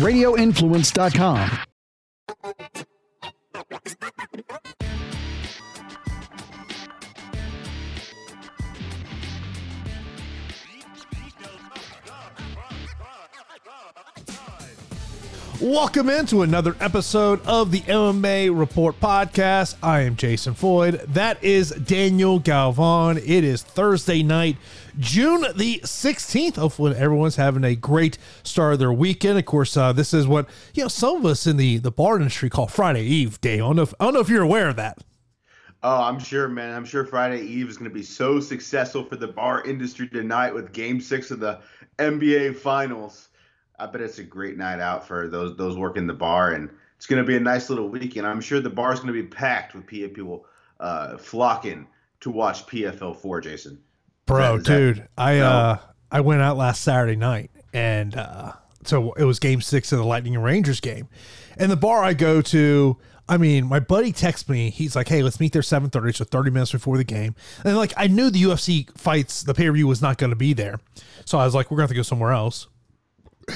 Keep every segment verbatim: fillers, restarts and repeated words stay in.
radio influence dot com. Welcome into another episode of the M M A Report Podcast. I am Jason Floyd. That is Daniel Galvan. It is Thursday night, June the sixteenth. Hopefully everyone's having a great start of their weekend. Of course, uh, this is what, you know, some of us in the, the bar industry call Friday Eve Day. I don't know if, I don't know if you're aware of that. Oh, I'm sure, man. I'm sure Friday Eve is going to be so successful for the bar industry tonight with Game six of the N B A Finals. I bet it's a great night out for those those working the bar, and it's going to be a nice little weekend. I'm sure the bar's going to be packed with people uh, flocking to watch P F L four, Jason. Bro, that, dude, that, I no? uh, I went out last Saturday night, and uh, so it was Game six of the Lightning and Rangers game. And the bar I go to, I mean, my buddy texts me. He's like, hey, let's meet there seven thirty, so thirty minutes before the game. And, like, I knew the U F C fights, the pay-per-view was not going to be there. So I was like, we're going to have to go somewhere else.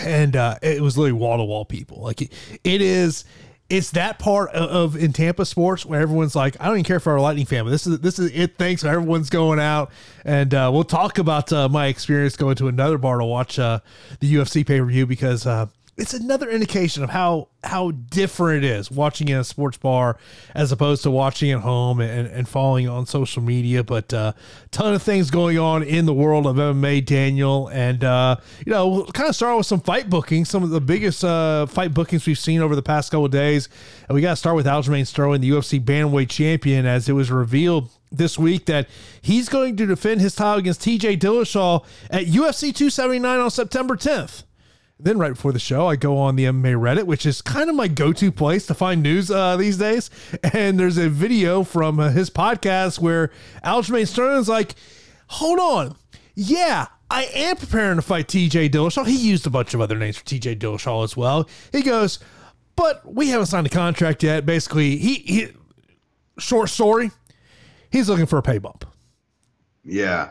And uh, it was literally wall-to-wall people. Like, it, it is, it's that part of, of in Tampa sports where everyone's like, I don't even care for our Lightning family. This is this is it. Thanks. Everyone's going out. And uh, we'll talk about uh, my experience going to another bar to watch uh, the U F C pay-per-view, because uh, it's another indication of how how different it is watching in a sports bar as opposed to watching at home and, and following on social media. But a uh, ton of things going on in the world of M M A, Daniel. And, uh, you know, we'll kind of start with some fight bookings, some of the biggest uh, fight bookings we've seen over the past couple of days. And we got to start with Aljamain Sterling, the U F C bantamweight champion, as it was revealed this week that he's going to defend his title against T J Dillashaw at U F C two seventy-nine on September tenth. Then right before the show, I go on the M M A Reddit, which is kind of my go-to place to find news uh, these days. And there's a video from uh, his podcast where Aljamain Sterling's like, hold on. Yeah, I am preparing to fight T J Dillashaw. He used a bunch of other names for T J Dillashaw as well. He goes, but we haven't signed a contract yet. Basically, he, he short story, he's looking for a pay bump. Yeah.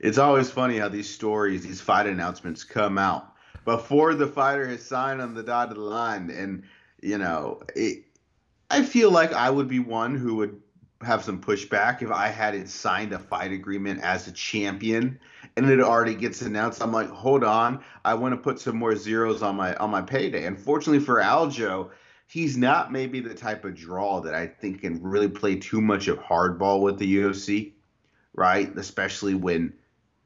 It's always funny how these stories, these fight announcements come out before the fighter has signed on the dotted line. And, you know, it, I feel like I would be one who would have some pushback if I hadn't signed a fight agreement as a champion and it already gets announced. I'm like, hold on, I want to put some more zeros on my on my payday. Unfortunately for Aljo, he's not maybe the type of draw that I think can really play too much of hardball with the U F C, right? Especially when,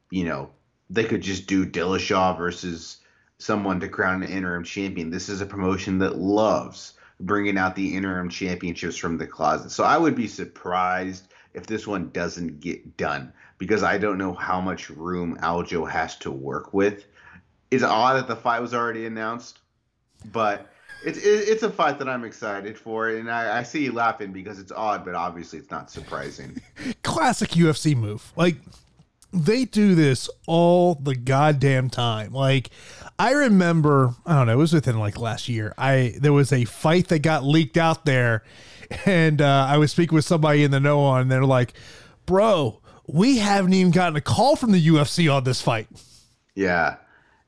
you know, they could just do Dillashaw versus someone to crown an interim champion. This is a promotion that loves bringing out the interim championships from the closet. So I would be surprised if this one doesn't get done, because I don't know how much room Aljo has to work with. It's odd that the fight was already announced, but it's it's a fight that I'm excited for, and I, I see you laughing because it's odd, but obviously it's not surprising. Classic U F C move. Like, they do this all the goddamn time. Like, I remember, I don't know, it was within like last year. I there was a fight that got leaked out there, and uh, I was speaking with somebody in the know on, and they're like, bro, we haven't even gotten a call from the U F C on this fight. Yeah.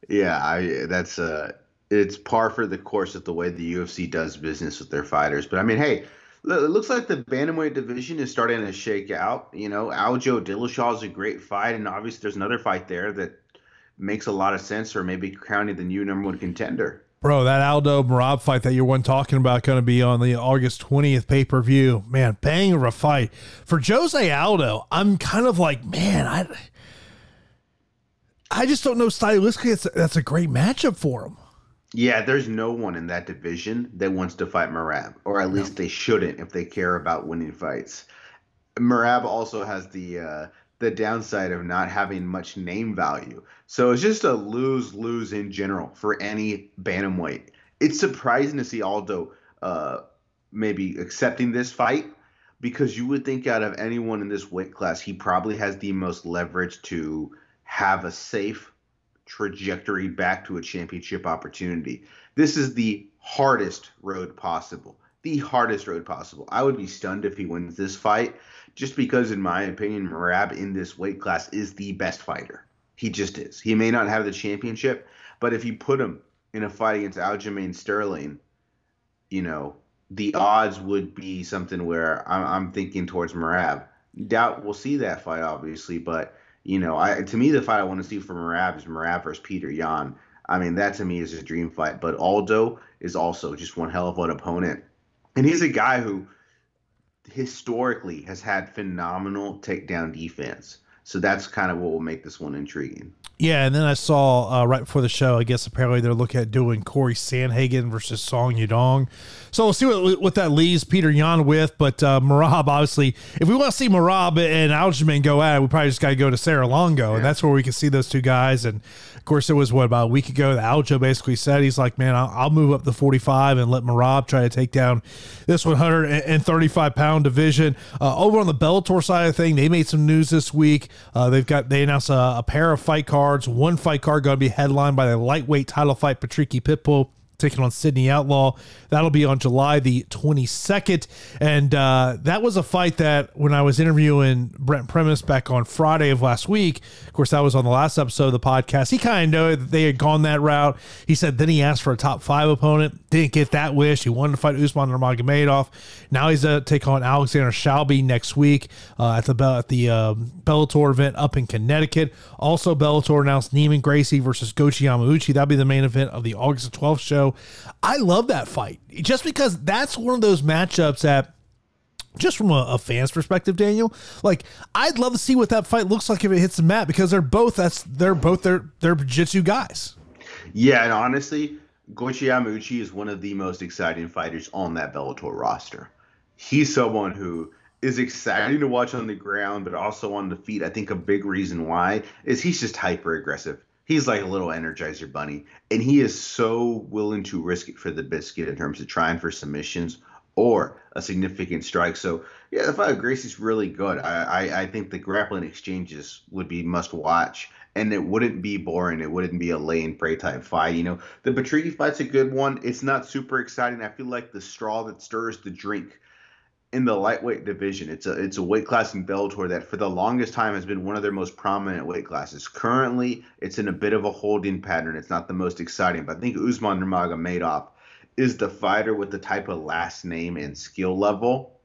Yeah. I, that's uh, it's par for the course of the way the U F C does business with their fighters. But I mean, hey, it looks like the bantamweight division is starting to shake out. You know, Aljo Dillashaw is a great fight, and obviously there's another fight there that makes a lot of sense for maybe crowning the new number one contender. Bro, that Aldo Merab fight that you were talking about going to be on the August twentieth pay-per-view. Man, bang of a fight. For Jose Aldo, I'm kind of like, man, I I just don't know stylistically it's, that's a great matchup for him. Yeah, there's no one in that division that wants to fight Merab, or at least no. They shouldn't if they care about winning fights. Merab also has the uh, the downside of not having much name value. So it's just a lose-lose in general for any bantamweight. It's surprising to see Aldo uh, maybe accepting this fight, because you would think out of anyone in this weight class, he probably has the most leverage to have a safe trajectory back to a championship opportunity. This is the hardest road possible. The hardest road possible. I would be stunned if he wins this fight, just because, in my opinion, Merab in this weight class is the best fighter. He just is. He may not have the championship, but if you put him in a fight against Aljamain Sterling, you know, the odds would be something where I'm, I'm thinking towards Merab. Doubt we'll see that fight, obviously, but, you know, I to me the fight I want to see for Merab is Merab versus Peter Yan. I mean, that to me is his dream fight. But Aldo is also just one hell of an opponent. And he's a guy who historically has had phenomenal takedown defense. So that's kind of what will make this one intriguing. Yeah, and then I saw uh, right before the show, I guess apparently they're looking at doing Corey Sandhagen versus Song Yudong. So we'll see what, what that leaves Peter Yan with. But uh, Merab, obviously, if we want to see Merab and Aljamain go at it, we probably just got to go to Cerro Longo. Yeah. And that's where we can see those two guys. And, of course, it was, what, about a week ago that Aljo basically said, he's like, man, I'll, I'll move up to forty-five and let Merab try to take down this one thirty-five pound division. Uh, over on the Bellator side of the thing, they made some news this week. Uh, they've got they announced a, a pair of fight cards. One fight card going to be headlined by the lightweight title fight, Patricky Pitbull taking on Sydney Outlaw. That'll be on July the twenty-second. And uh, that was a fight that when I was interviewing Brent Premise back on Friday of last week, of course, that was on the last episode of the podcast. He kind of knew that they had gone that route. He said then he asked for a top five opponent. Didn't get that wish. He wanted to fight Usman Nurmagomedov. Now he's going to take on Alexander Shalby next week uh, at the, at the um, Bellator event up in Connecticut. Also, Bellator announced Neiman Gracie versus Goiti Yamauchi. That'll be the main event of the August twelfth show. I love that fight just because that's one of those matchups that just from a, a fan's perspective, Daniel, like I'd love to see what that fight looks like if it hits the mat, because they're both, that's they're both their, their jiu-jitsu guys. Yeah. And honestly, Goiti Yamauchi is one of the most exciting fighters on that Bellator roster. He's someone who is exciting to watch on the ground, but also on the feet. I think a big reason why is he's just hyper aggressive. He's like a little Energizer bunny, and he is so willing to risk it for the biscuit in terms of trying for submissions or a significant strike. So, yeah, the fight with Gracie's really good. I, I, I think the grappling exchanges would be must-watch, and it wouldn't be boring. It wouldn't be a lay-and-pray type fight. You know, the Patricky fight's a good one. It's not super exciting. I feel like the straw that stirs the drink in the lightweight division. It's a it's a weight class in Bellator that for the longest time has been one of their most prominent weight classes. Currently, it's in a bit of a holding pattern. It's not the most exciting, but I think Usman Nurmagomedov is the fighter with the type of last name and skill level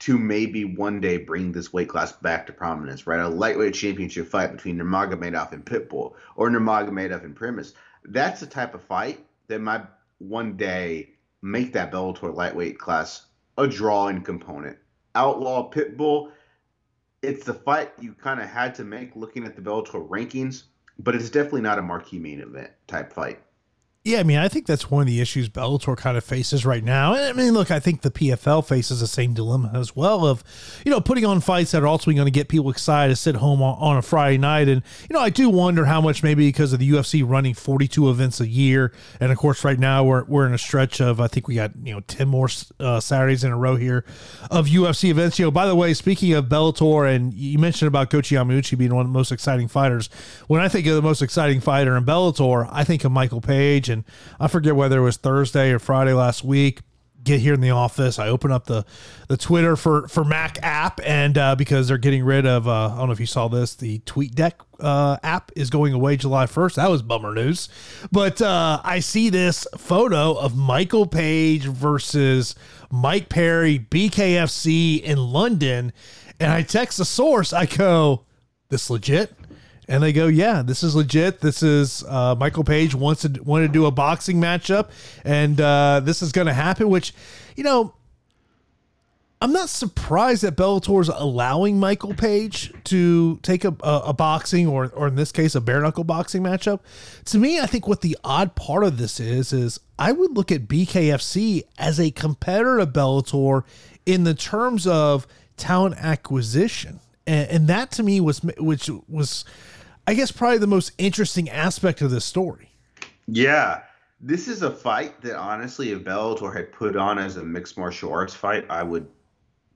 to maybe one day bring this weight class back to prominence, right? A lightweight championship fight between Nurmagomedov and Pitbull or Nurmagomedov and Primus. That's the type of fight that might one day make that Bellator lightweight class a drawing component. Outlaw Pitbull, it's the fight you kind of had to make looking at the Bellator rankings, but it's definitely not a marquee main event type fight. Yeah, I mean, I think that's one of the issues Bellator kind of faces right now. And I mean, look, I think the P F L faces the same dilemma as well of, you know, putting on fights that are ultimately going to get people excited to sit home on, on a Friday night. And, you know, I do wonder how much maybe because of the U F C running forty-two events a year. And, of course, right now we're we're in a stretch of, I think we got, you know, ten more uh, Saturdays in a row here of U F C events. You know, by the way, speaking of Bellator, and you mentioned about Goiti Yamauchi being one of the most exciting fighters. When I think of the most exciting fighter in Bellator, I think of Michael Page. And I forget whether it was Thursday or Friday last week. Get here in the office. I open up the, the Twitter for, for Mac app, and uh, because they're getting rid of, uh, I don't know if you saw this, the TweetDeck uh, app is going away July first. That was bummer news. But uh, I see this photo of Michael Page versus Mike Perry, B K F C in London. And I text the source. I go, this legit? And they go, yeah, this is legit. This is uh, Michael Page wants to wanted to do a boxing matchup, and uh, this is going to happen. Which, you know, I'm not surprised that Bellator's allowing Michael Page to take a, a, a boxing or, or in this case, a bare knuckle boxing matchup. To me, I think what the odd part of this is is I would look at B K F C as a competitor to Bellator in the terms of talent acquisition, and, and that to me was which was. I guess probably the most interesting aspect of this story. Yeah. This is a fight that honestly, if Bellator had put on as a mixed martial arts fight, I would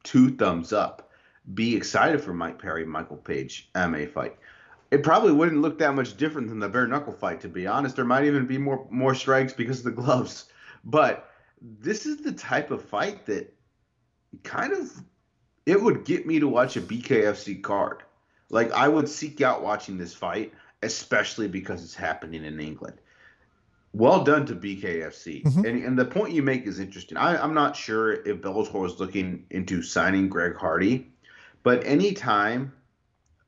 two thumbs up, be excited for Mike Perry, Michael Page M M A fight. It probably wouldn't look that much different than the bare knuckle fight, to be honest. There might even be more, more strikes because of the gloves, but this is the type of fight that kind of, it would get me to watch a B K F C card. Like, I would seek out watching this fight, especially because it's happening in England. well done to B K F C. Mm-hmm. And and the point you make is interesting. I, I'm not sure if Bellator is looking into signing Greg Hardy, but any time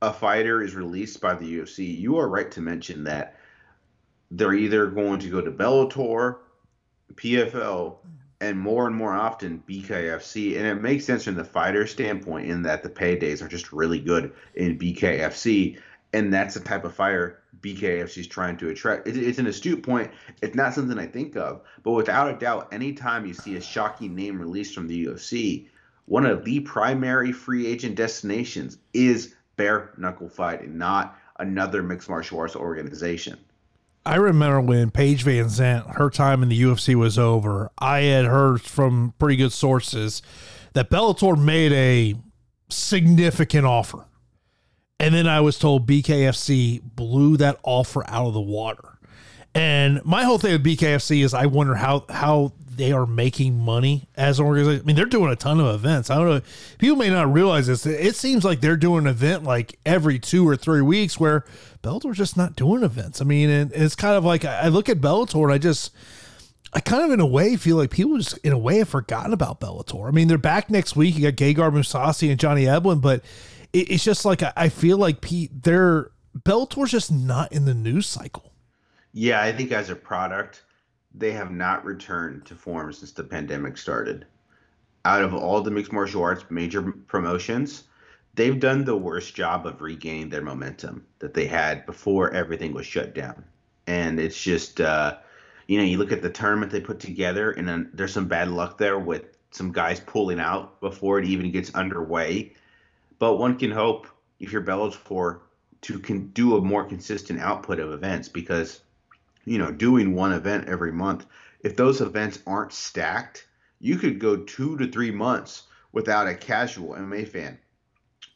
a fighter is released by the U F C, you are right to mention that they're either going to go to Bellator, P F L, and more and more often B K F C. And it makes sense from the fighter standpoint in that the paydays are just really good in B K F C. And that's the type of fighter B K F C is trying to attract. It, it's an astute point. It's not something I think of. But without a doubt, anytime you see a shocking name released from the U F C, one of the primary free agent destinations is bare knuckle fighting, not another mixed martial arts organization. I remember when Paige Van Zandt, her time in the U F C was over, I had heard from pretty good sources that Bellator made a significant offer. And then I was told B K F C blew that offer out of the water. And my whole thing with B K F C is I wonder how, how they are making money as an organization. I mean, they're doing a ton of events. I don't know. People may not realize this. It seems like they're doing an event like every two or three weeks where Bellator's just not doing events. I mean, and it's kind of like I look at Bellator and I just – I kind of, in a way, feel like people just, in a way, have forgotten about Bellator. I mean, they're back next week. You got Gegard Mousasi and Johnny Eblen, but it, it's just like I, I feel like Pete, they're, Bellator's just not in the news cycle. Yeah, I think as a product, they have not returned to form since the pandemic started. Out of all the mixed martial arts major promotions, they've done the worst job of regaining their momentum that they had before everything was shut down. And it's just... uh You know, you look at the tournament they put together, and then there's some bad luck there with some guys pulling out before it even gets underway. But one can hope, if you're Bellator, to can do a more consistent output of events because, you know, doing one event every month, if those events aren't stacked, you could go two to three months without a casual M M A fan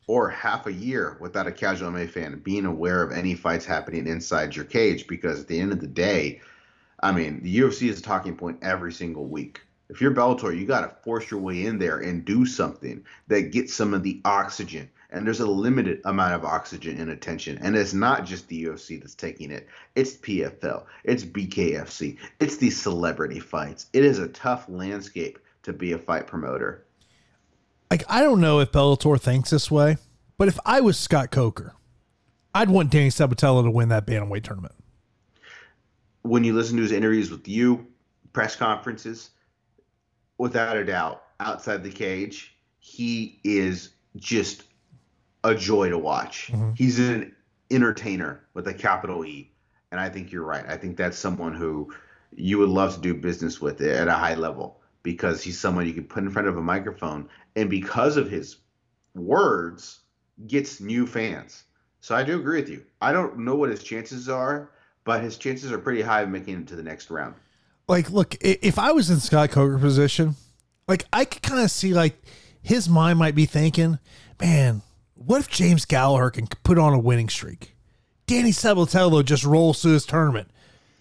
or half a year without a casual M M A fan being aware of any fights happening inside your cage because at the end of the day, I mean, the U F C is a talking point every single week. If you're Bellator, you got to force your way in there and do something that gets some of the oxygen. And there's a limited amount of oxygen and attention. And it's not just the U F C that's taking it. It's P F L. It's B K F C. It's these celebrity fights. It is a tough landscape to be a fight promoter. Like, I don't know if Bellator thinks this way, but if I was Scott Coker, I'd want Danny Sabatella to win that bantamweight tournament. When you listen to his interviews with you, press conferences, without a doubt, outside the cage, he is just a joy to watch. Mm-hmm. He's an entertainer with a capital E. And I think you're right. I think that's someone who you would love to do business with at a high level because he's someone you can put in front of a microphone and because of his words gets new fans. So I do agree with you. I don't know what his chances are, but his chances are pretty high of making it to the next round. Like, look, if I was in Scott Coker's position, like I could kind of see like his mind might be thinking, man, what if James Gallagher can put on a winning streak? Danny Sabatello just rolls through this tournament.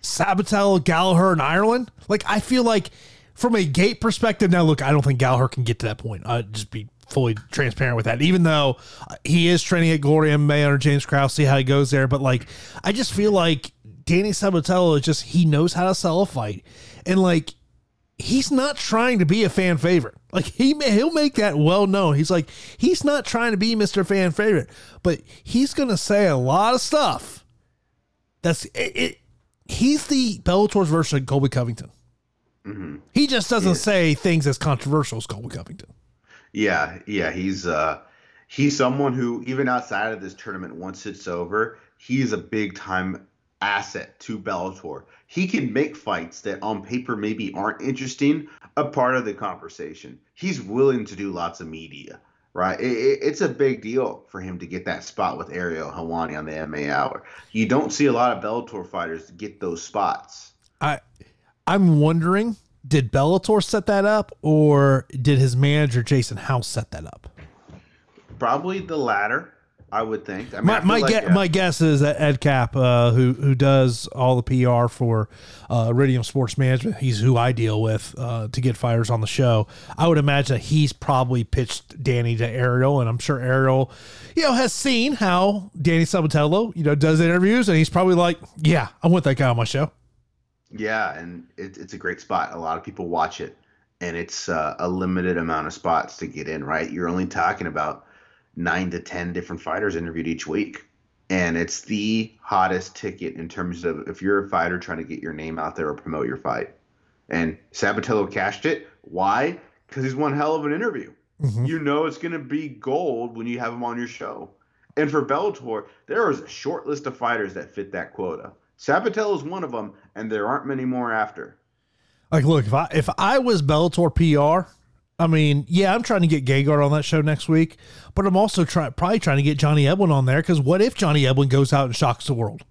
Sabatello, Gallagher, and Ireland. Like, I feel like from a gate perspective, now look, I don't think Gallagher can get to that point. I'd just be fully transparent with that, even though he is training at Glory M M A under James Krause, see how he goes there. But like, I just feel like Danny Sabatello is just, he knows how to sell a fight. And like, he's not trying to be a fan favorite. Like he he'll make that well known. He's like, he's not trying to be Mister Fan Favorite, but he's going to say a lot of stuff. That's it. it he's the Bellator's version of Colby Covington. Mm-hmm. He just doesn't yeah. say things as controversial as Colby Covington. Yeah, yeah, he's uh, he's someone who, even outside of this tournament, once it's over, he's a big-time asset to Bellator. He can make fights that on paper maybe aren't interesting a part of the conversation. He's willing to do lots of media, right? It, it, it's a big deal for him to get that spot with Ariel Helwani on the M M A Hour. You don't see a lot of Bellator fighters get those spots. I, I'm wondering... Did Bellator set that up or did his manager, Jason House, set that up? Probably the latter, I would think. I mean, my I my, like, guess, yeah. my guess is that Ed Cap, uh, who who does all the P R for uh, Iridium Sports Management, he's who I deal with uh, to get fighters on the show. I would imagine that he's probably pitched Danny to Ariel, and I'm sure Ariel, you know, has seen how Danny Sabatello, you know, does interviews, and he's probably like, yeah, I want that guy on my show. Yeah, and it, it's a great spot. A lot of people watch it, and it's uh, a limited amount of spots to get in, right? You're only talking about nine to ten different fighters interviewed each week, and it's the hottest ticket in terms of if you're a fighter trying to get your name out there or promote your fight. And Sabatello cashed it. Why? Because he's one hell of an interview. Mm-hmm. You know it's going to be gold when you have him on your show. And for Bellator, there is a short list of fighters that fit that quota. Sabatello is one of them, and there aren't many more after. Like, look, if I if I was Bellator P R, I mean, yeah, I'm trying to get Gegard on that show next week, but I'm also try, probably trying to get Johnny Eblen on there, because what if Johnny Eblen goes out and shocks the world?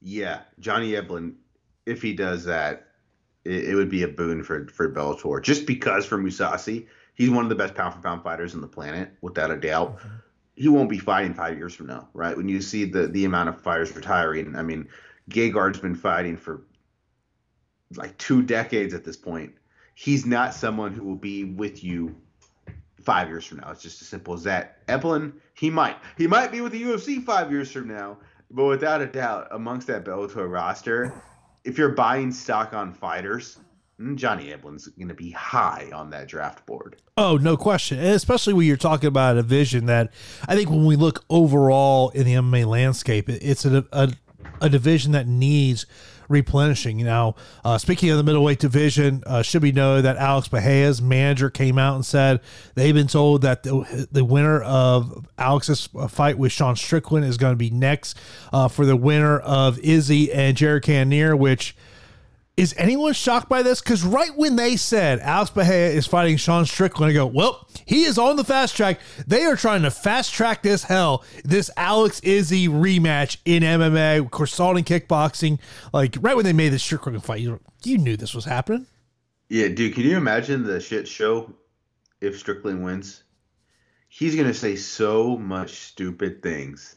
Yeah, Johnny Eblen, if he does that, it, it would be a boon for, for Bellator. Just because for Musasi, he's one of the best pound-for-pound fighters on the planet, without a doubt. Mm-hmm. He won't be fighting five years from now, right? When you see the, the amount of fighters retiring, I mean, Gegard's been fighting for like two decades at this point. He's not someone who will be with you five years from now. It's just as simple as that. Eblen, he might. He might be with the U F C five years from now, but without a doubt, amongst that Bellator roster, if you're buying stock on fighters, Johnny Eblen's going to be high on that draft board. Oh, no question. And especially when you're talking about a division that I think when we look overall in the M M A landscape, it's a, a a division that needs replenishing. You know, uh, speaking of the middleweight division, uh, should we know that Alex Bahaya's manager came out and said they've been told that the, the winner of Alex's fight with Sean Strickland is going to be next uh, for the winner of Izzy and Jared Cannonier, which is anyone shocked by this? Because right when they said Alex Bahia is fighting Sean Strickland, I go, well, he is on the fast track. They are trying to fast track this hell, this Alex Izzy rematch in M M A, of course, assaulting kickboxing. Like right when they made the Strickland fight, you, you knew this was happening. Yeah, dude, can you imagine the shit show if Strickland wins? He's going to say so much stupid things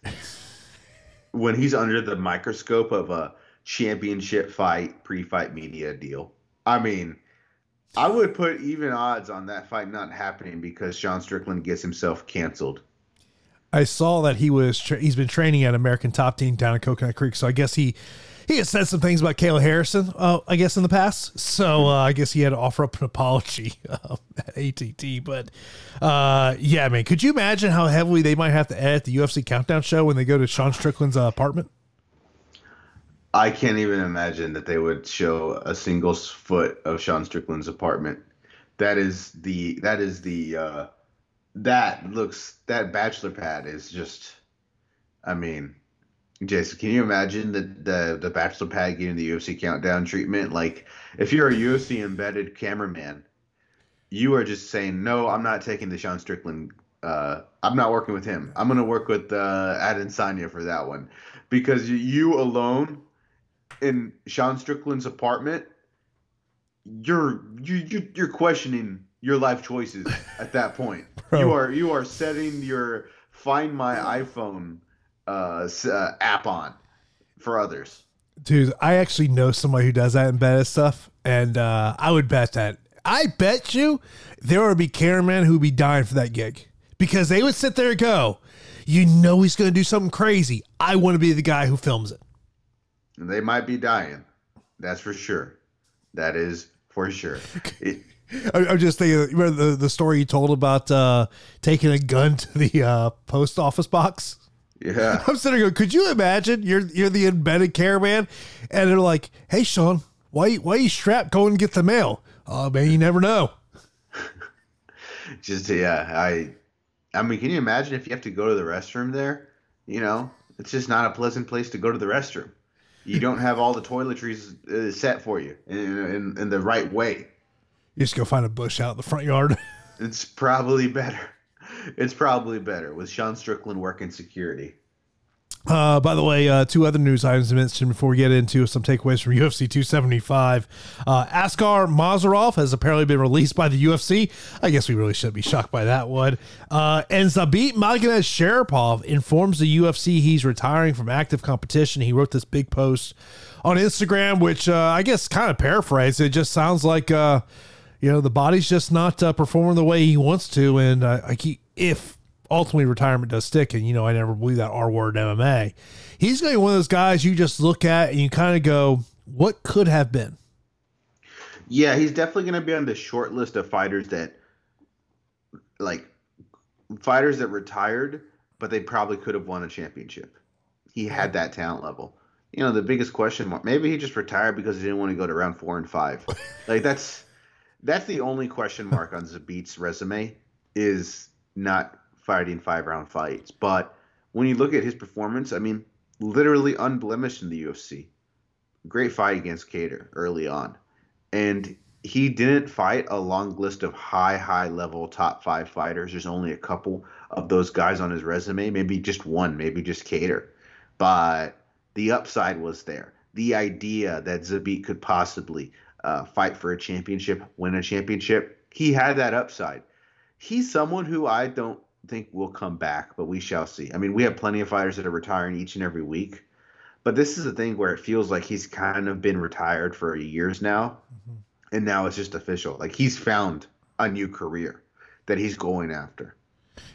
when he's under the microscope of a championship fight, pre-fight media deal. I mean, I would put even odds on that fight not happening because Sean Strickland gets himself canceled. I saw that he was tra- he's been training at American Top Team down in Coconut Creek, so I guess he he has said some things about Kayla Harrison, uh, I guess, in the past. So uh, I guess he had to offer up an apology um, at A T T. But uh, yeah, I mean, could you imagine how heavily they might have to edit the U F C Countdown show when they go to Sean Strickland's uh, apartment? I can't even imagine that they would show a single foot of Sean Strickland's apartment. That is the, that is the, uh, that looks, that bachelor pad is just, I mean, Jason, can you imagine the, the, the bachelor pad getting the U F C Countdown treatment? Like, if you're a U F C embedded cameraman, you are just saying, no, I'm not taking the Sean Strickland, uh, I'm not working with him. I'm going to work with uh, Adesanya for that one, because you alone in Sean Strickland's apartment, you're you, you you're questioning your life choices at that point. Bro. You are you are setting your Find My iPhone uh, uh, app on for others. Dude, I actually know somebody who does that embedded stuff, and uh, I would bet that I bet you there would be cameramen who would be dying for that gig, because they would sit there and go, "You know he's going to do something crazy. I want to be the guy who films it." They might be dying. That's for sure. That is for sure. It, I'm just thinking, remember the, the story you told about uh, taking a gun to the uh, post office box? Yeah. I'm sitting there going, could you imagine? You're you're the embedded cameraman, and they're like, hey, Sean, why, why are you strapped going to get the mail? Oh, man, you never know. Just, yeah. I, I mean, can you imagine if you have to go to the restroom there? You know, it's just not a pleasant place to go to the restroom. You don't have all the toiletries uh, set for you in, in in the right way. You just go find a bush out in the front yard. It's probably better. It's probably better with Sean Strickland working security. Uh, by the way, uh, two other news items to mention before we get into some takeaways from U F C two seventy-five. Uh, Askar Mazurov has apparently been released by the U F C. I guess we really shouldn't be shocked by that one. Uh, and Zabit Magomed Sharipov informs the U F C he's retiring from active competition. He wrote this big post on Instagram, which uh, I guess kind of paraphrased. It just sounds like, uh, you know, the body's just not uh, performing the way he wants to. And uh, I keep, if... ultimately retirement does stick, and you know I never believe that R word M M A. He's going to be one of those guys you just look at and you kind of go, what could have been. Yeah, he's definitely going to be on the short list of fighters that, like, fighters that retired, but they probably could have won a championship. He had that talent level. You know, the biggest question mark, maybe he just retired because he didn't want to go to round four and five. Like, that's that's the only question mark on Zabit's resume, is not fighting five-round fights. But when you look at his performance, I mean, literally unblemished in the U F C. Great fight against Cater early on. And he didn't fight a long list of high, high-level top five fighters. There's only a couple of those guys on his resume, maybe just one, maybe just Cater. But the upside was there. The idea that Zabit could possibly uh, fight for a championship, win a championship, he had that upside. He's someone who I don't think will come back, but we shall see. I mean, we have plenty of fighters that are retiring each and every week. But this is the thing where it feels like he's kind of been retired for years now, mm-hmm. and now it's just official. Like, he's found a new career that he's going after.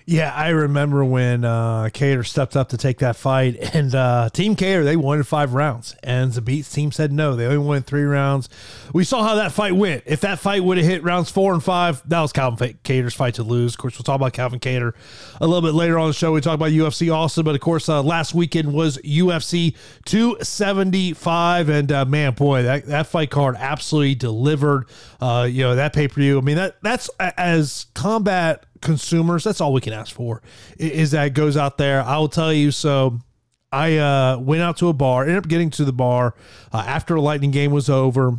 Yeah, I remember when uh, Cater stepped up to take that fight, and uh, Team Cater, they wanted five rounds, and Zabit's team said no. They only wanted three rounds. We saw how that fight went. If that fight would have hit rounds four and five, that was Calvin Cater's fight to lose. Of course, we'll talk about Calvin Cater a little bit later on the show. We talk about U F C also, but of course, uh, last weekend was U F C two seventy-five, and uh, man, boy, that, that fight card absolutely delivered. Uh, you know, that pay-per-view, I mean, that that's as combat consumers, that's all we can ask for, is that it goes out there. I'll tell you, so I uh went out to a bar, ended up getting to the bar uh, after a lightning game was over,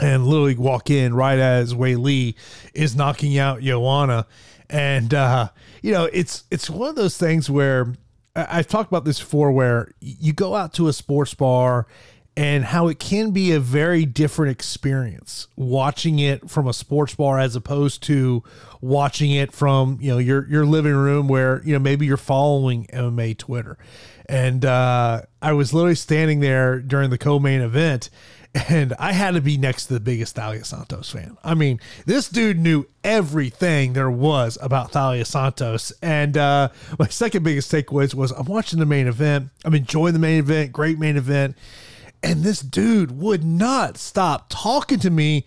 and literally walk in right as Weili is knocking out Joanna. And uh you know, it's it's one of those things where I- I've talked about this before, where you go out to a sports bar and how it can be a very different experience watching it from a sports bar as opposed to watching it from, you know, your your living room, where, you know, maybe you're following M M A Twitter. And uh, I was literally standing there during the co-main event, and I had to be next to the biggest Thalia Santos fan. I mean, this dude knew everything there was about Thalia Santos. And uh, my second biggest takeaway was, I'm watching the main event. I'm enjoying the main event. Great main event. And this dude would not stop talking to me.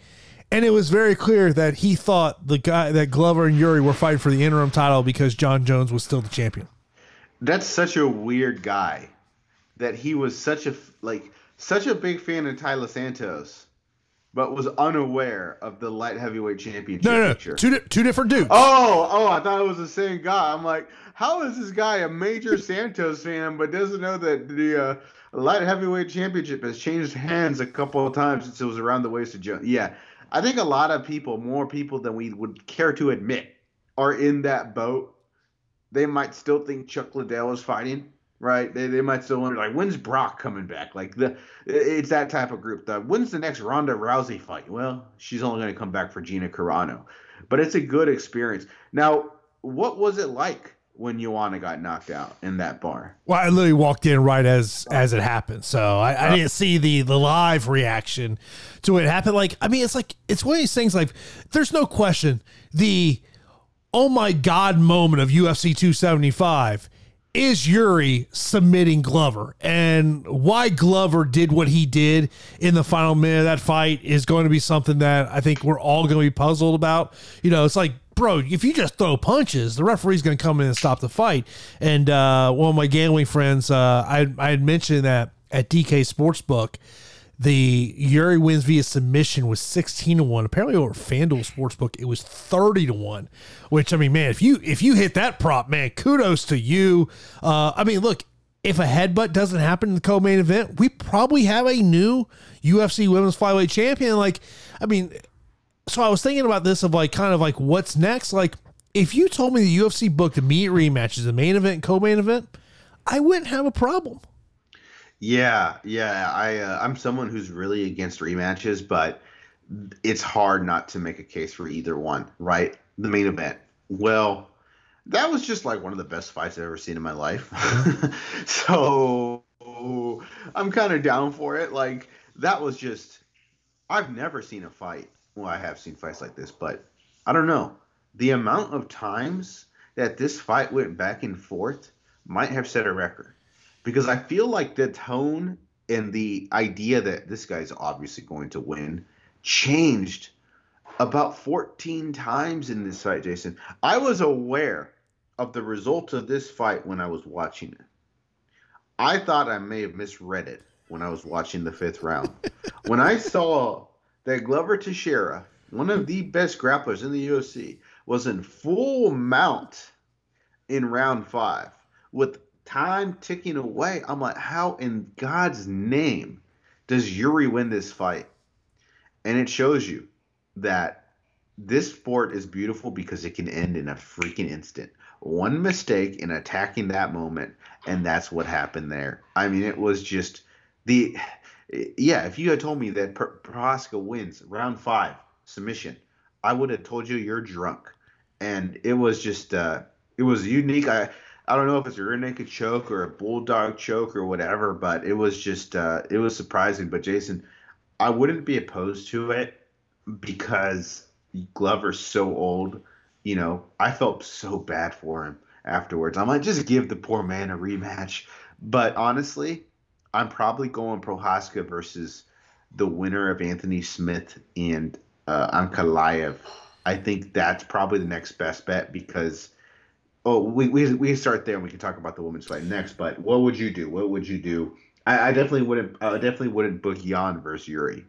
And it was very clear that he thought the guy that Glover and Yuri were fighting for the interim title because John Jones was still the champion. That's such a weird guy, that he was such a, like, such a big fan of Thalia Santos, but was unaware of the light heavyweight championship. No, no, no. Two, two different dudes. Oh, oh, I thought it was the same guy. I'm like, how is this guy a major Santos fan, but doesn't know that the uh, light heavyweight championship has changed hands a couple of times since it was around the waist of Jones? Yeah, I think a lot of people, more people than we would care to admit, are in that boat. They might still think Chuck Liddell is fighting. Right, they they might still wonder, like, when's Brock coming back? Like, the it's that type of group. The, when's the next Ronda Rousey fight? Well, she's only going to come back for Gina Carano, but it's a good experience. Now, what was it like when Joanna got knocked out in that bar? Well, I literally walked in right as as it happened, so I, I didn't see the the live reaction to it happen. Like, I mean, it's like it's one of these things. Like, there's no question the oh my god moment of U F C two seventy-five. Is Yuri submitting Glover, and why Glover did what he did in the final minute of that fight is going to be something that I think we're all going to be puzzled about. You know, it's like, bro, if you just throw punches, the referee's going to come in and stop the fight. And uh, one of my gambling friends, uh, I, I had mentioned that at D K Sportsbook, the Yuri wins via submission was sixteen to one. Apparently over FanDuel Sportsbook, it was thirty to one, which, I mean, man, if you, if you hit that prop, man, kudos to you. Uh, I mean, look, if a headbutt doesn't happen in the co-main event, we probably have a new U F C women's flyweight champion. Like, I mean, so I was thinking about this of like, kind of like what's next. Like, if you told me the U F C booked immediate rematches, the main event and co-main event, I wouldn't have a problem. Yeah, yeah. I, uh, I'm someone who's really against rematches, but it's hard not to make a case for either one, right? The main event. Well, that was just like one of the best fights I've ever seen in my life. So I'm kind of down for it. Like, that was just, I've never seen a fight. Well, I have seen fights like this, but I don't know. The amount of times that this fight went back and forth might have set a record. Because I feel like the tone and the idea that this guy's obviously going to win changed about fourteen times in this fight, Jason. I was aware of the result of this fight when I was watching it. I thought I may have misread it when I was watching the fifth round. When I saw that Glover Teixeira, one of the best grapplers in the U F C, was in full mount in round five with time ticking away, I'm like, how in God's name does Yuri win this fight? And it shows you that this sport is beautiful because it can end in a freaking instant. One mistake in attacking that moment, and that's what happened there. I mean, it was just the – yeah, if you had told me that Procházka wins round five, submission, I would have told you you're drunk. And it was just uh, – it was unique. I I don't know if it's a rear naked choke or a bulldog choke or whatever, but it was just uh, – it was surprising. But, Jason, I wouldn't be opposed to it because Glover's so old. You know, I felt so bad for him afterwards. I'm like, just give the poor man a rematch. But honestly, I'm probably going Procházka versus the winner of Anthony Smith and uh, Ankalaev. I think that's probably the next best bet because, oh, we, we we start there and we can talk about the women's fight next. But what would you do? What would you do? I, I definitely wouldn't. I definitely wouldn't book Yan versus Yuri.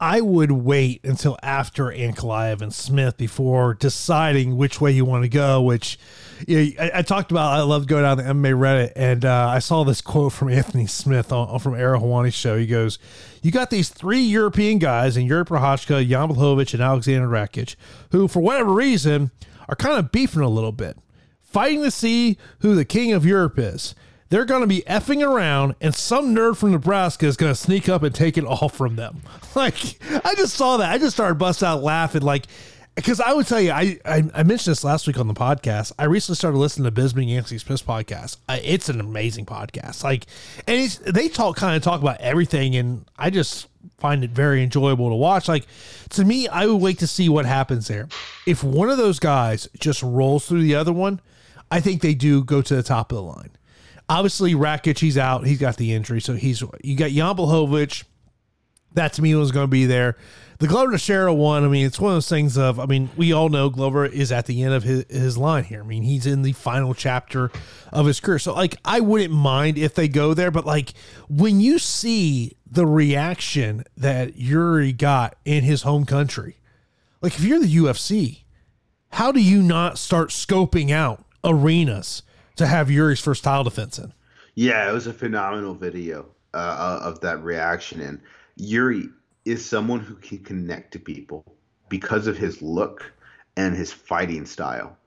I would wait until after Ankalaev and Smith before deciding which way you want to go, which you know, I, I talked about. I love going down the M M A Reddit, and uh, I saw this quote from Anthony Smith on, from Ariel Helwani's show. He goes, you got these three European guys in Yuri Procházka, Jan Blachowicz, and Alexander Rakic, who for whatever reason are kind of beefing a little bit, fighting to see who the king of Europe is. They're going to be effing around, and some nerd from Nebraska is going to sneak up and take it all from them. Like, I just saw that. I just started bust out laughing. Like, because I would tell you, I, I I mentioned this last week on the podcast. I recently started listening to Bisbee and Yancey's Piss podcast. Uh, it's an amazing podcast. Like, and it's, they talk kind of talk about everything, and I just find it very enjoyable to watch. Like, to me, I would wait to see what happens there. If one of those guys just rolls through the other one, I think they do go to the top of the line. Obviously, Rakic, he's out. He's got the injury. So he's, you got Jan Blachowicz. That to me was going to be there. The Glover Teixeira one, I mean, it's one of those things of, I mean, we all know Glover is at the end of his, his line here. I mean, he's in the final chapter of his career. So, like, I wouldn't mind if they go there. But, like, when you see the reaction that Yuri got in his home country, like, if you're the U F C, how do you not start scoping out arenas to have Yuri's first title defense in? Yeah, it was a phenomenal video uh, of that reaction. And Yuri is someone who can connect to people because of his look and his fighting style.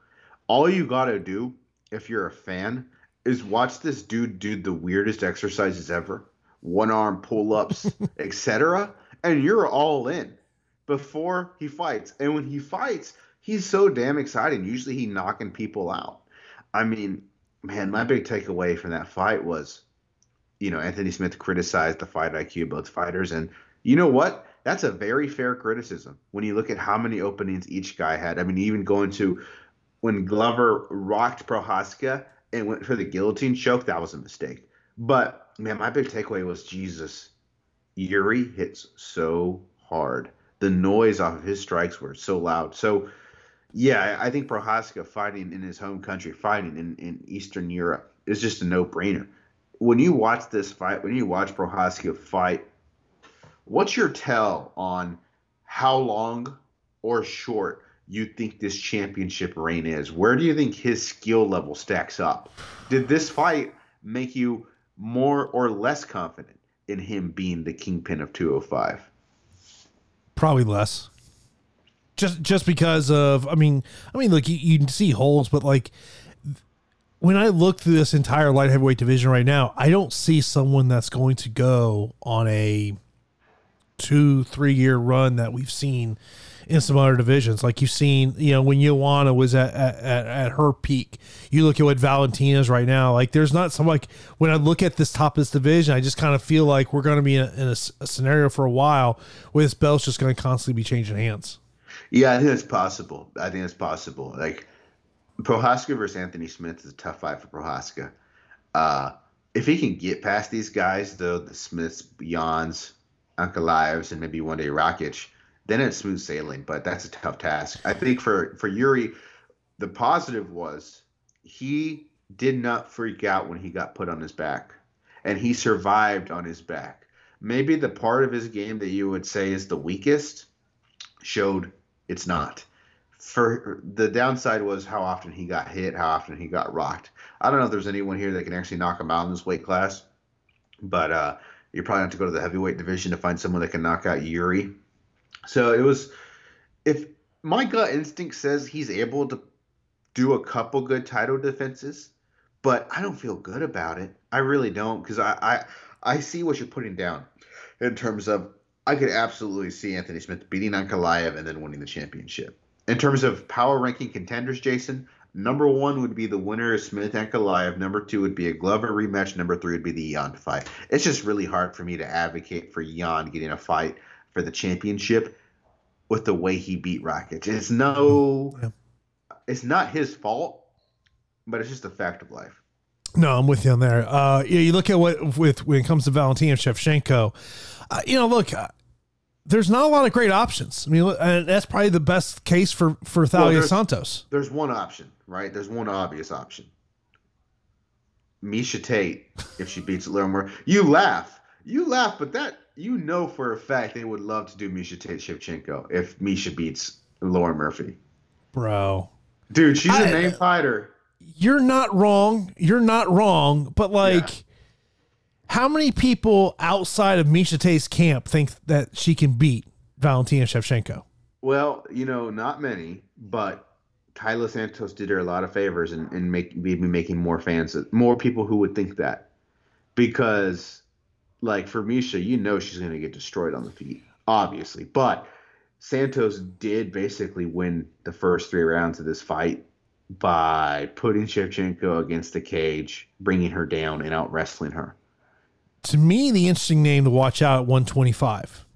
All you got to do, if you're a fan, is watch this dude do the weirdest exercises ever. One-arm pull-ups, et cetera. And you're all in before he fights. And when he fights, he's so damn exciting. Usually he's knocking people out. I mean... Man, my big takeaway from that fight was, you know, Anthony Smith criticized the fight I Q of both fighters. And you know what? That's a very fair criticism when you look at how many openings each guy had. I mean, even going to when Glover rocked Procházka and went for the guillotine choke, that was a mistake. But, man, my big takeaway was, Jesus, Yuri hits so hard. The noise off of his strikes were so loud. So, yeah, I think Procházka fighting in his home country, fighting in, in Eastern Europe, is just a no-brainer. When you watch this fight, when you watch Procházka fight, what's your tell on how long or short you think this championship reign is? Where do you think his skill level stacks up? Did this fight make you more or less confident in him being the kingpin of two oh five? Probably less. Just just because of, I mean, I mean, look, you, you can see holes, but like when I look through this entire light heavyweight division right now, I don't see someone that's going to go on a two, three year run that we've seen in some other divisions. Like you've seen, you know, when Joanna was at, at, at her peak, you look at what Valentina's right now. Like there's not some, like when I look at this top of this division, I just kind of feel like we're going to be in, a, in a, a scenario for a while where this belt's just going to constantly be changing hands. Yeah, I think it's possible. I think it's possible. Like, Procházka versus Anthony Smith is a tough fight for Procházka. Uh, if he can get past these guys, though, the Smiths, Yans, Ankalaevs, and maybe one day Rakic, then it's smooth sailing. But that's a tough task. I think for, for Yuri, the positive was he did not freak out when he got put on his back, and he survived on his back. Maybe the part of his game that you would say is the weakest showed it's not. For the downside was how often he got hit, how often he got rocked. I don't know if there's anyone here that can actually knock him out in this weight class, but uh, you probably have to go to the heavyweight division to find someone that can knock out Yuri. So it was, if my gut instinct says he's able to do a couple good title defenses, but I don't feel good about it. I really don't, because I, I I see what you're putting down in terms of I could absolutely see Anthony Smith beating Ankalaev and then winning the championship. In terms of power ranking contenders, Jason, number one would be the winner of Smith Ankalaev. Number two would be a Glover rematch. Number three would be the Yan fight. It's just really hard for me to advocate for Yan getting a fight for the championship with the way he beat Rakic. It's no, yeah. It's not his fault, but it's just a fact of life. No, I'm with you on there. Uh, yeah, you look at what with when it comes to Valentina Shevchenko. Uh, you know, look. Uh, There's not a lot of great options. I mean, and that's probably the best case for, for Thalia well, there's, Santos. There's one option, right? There's one obvious option. Miesha Tate, if she beats Laura Murphy. You laugh. You laugh, but that you know for a fact they would love to do Miesha Tate Shevchenko if Miesha beats Laura Murphy. Bro. Dude, she's I, a name fighter. You're not wrong. You're not wrong, but like... Yeah. How many people outside of Miesha Tate's camp think that she can beat Valentina Shevchenko? Well, you know, not many, but Thalia Santos did her a lot of favors and, and make, maybe making more fans, more people who would think that. Because, like, for Miesha, you know she's going to get destroyed on the feet, obviously. But Santos did basically win the first three rounds of this fight by putting Shevchenko against the cage, bringing her down, and out-wrestling her. To me, the interesting name to watch out at one twenty-five.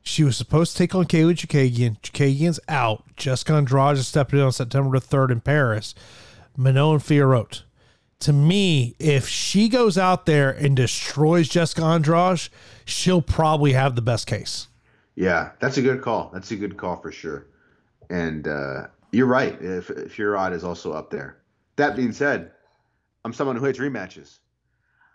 She was supposed to take on Kayla Chukagian. Chukagian's out. Jessica Andrade stepped in on September the third in Paris. Manon Fiorot. To me, if she goes out there and destroys Jessica Andrade, she'll probably have the best case. Yeah, that's a good call. That's a good call for sure. And uh, you're right. If, if Fiorot is also up there. That being said, I'm someone who hates rematches.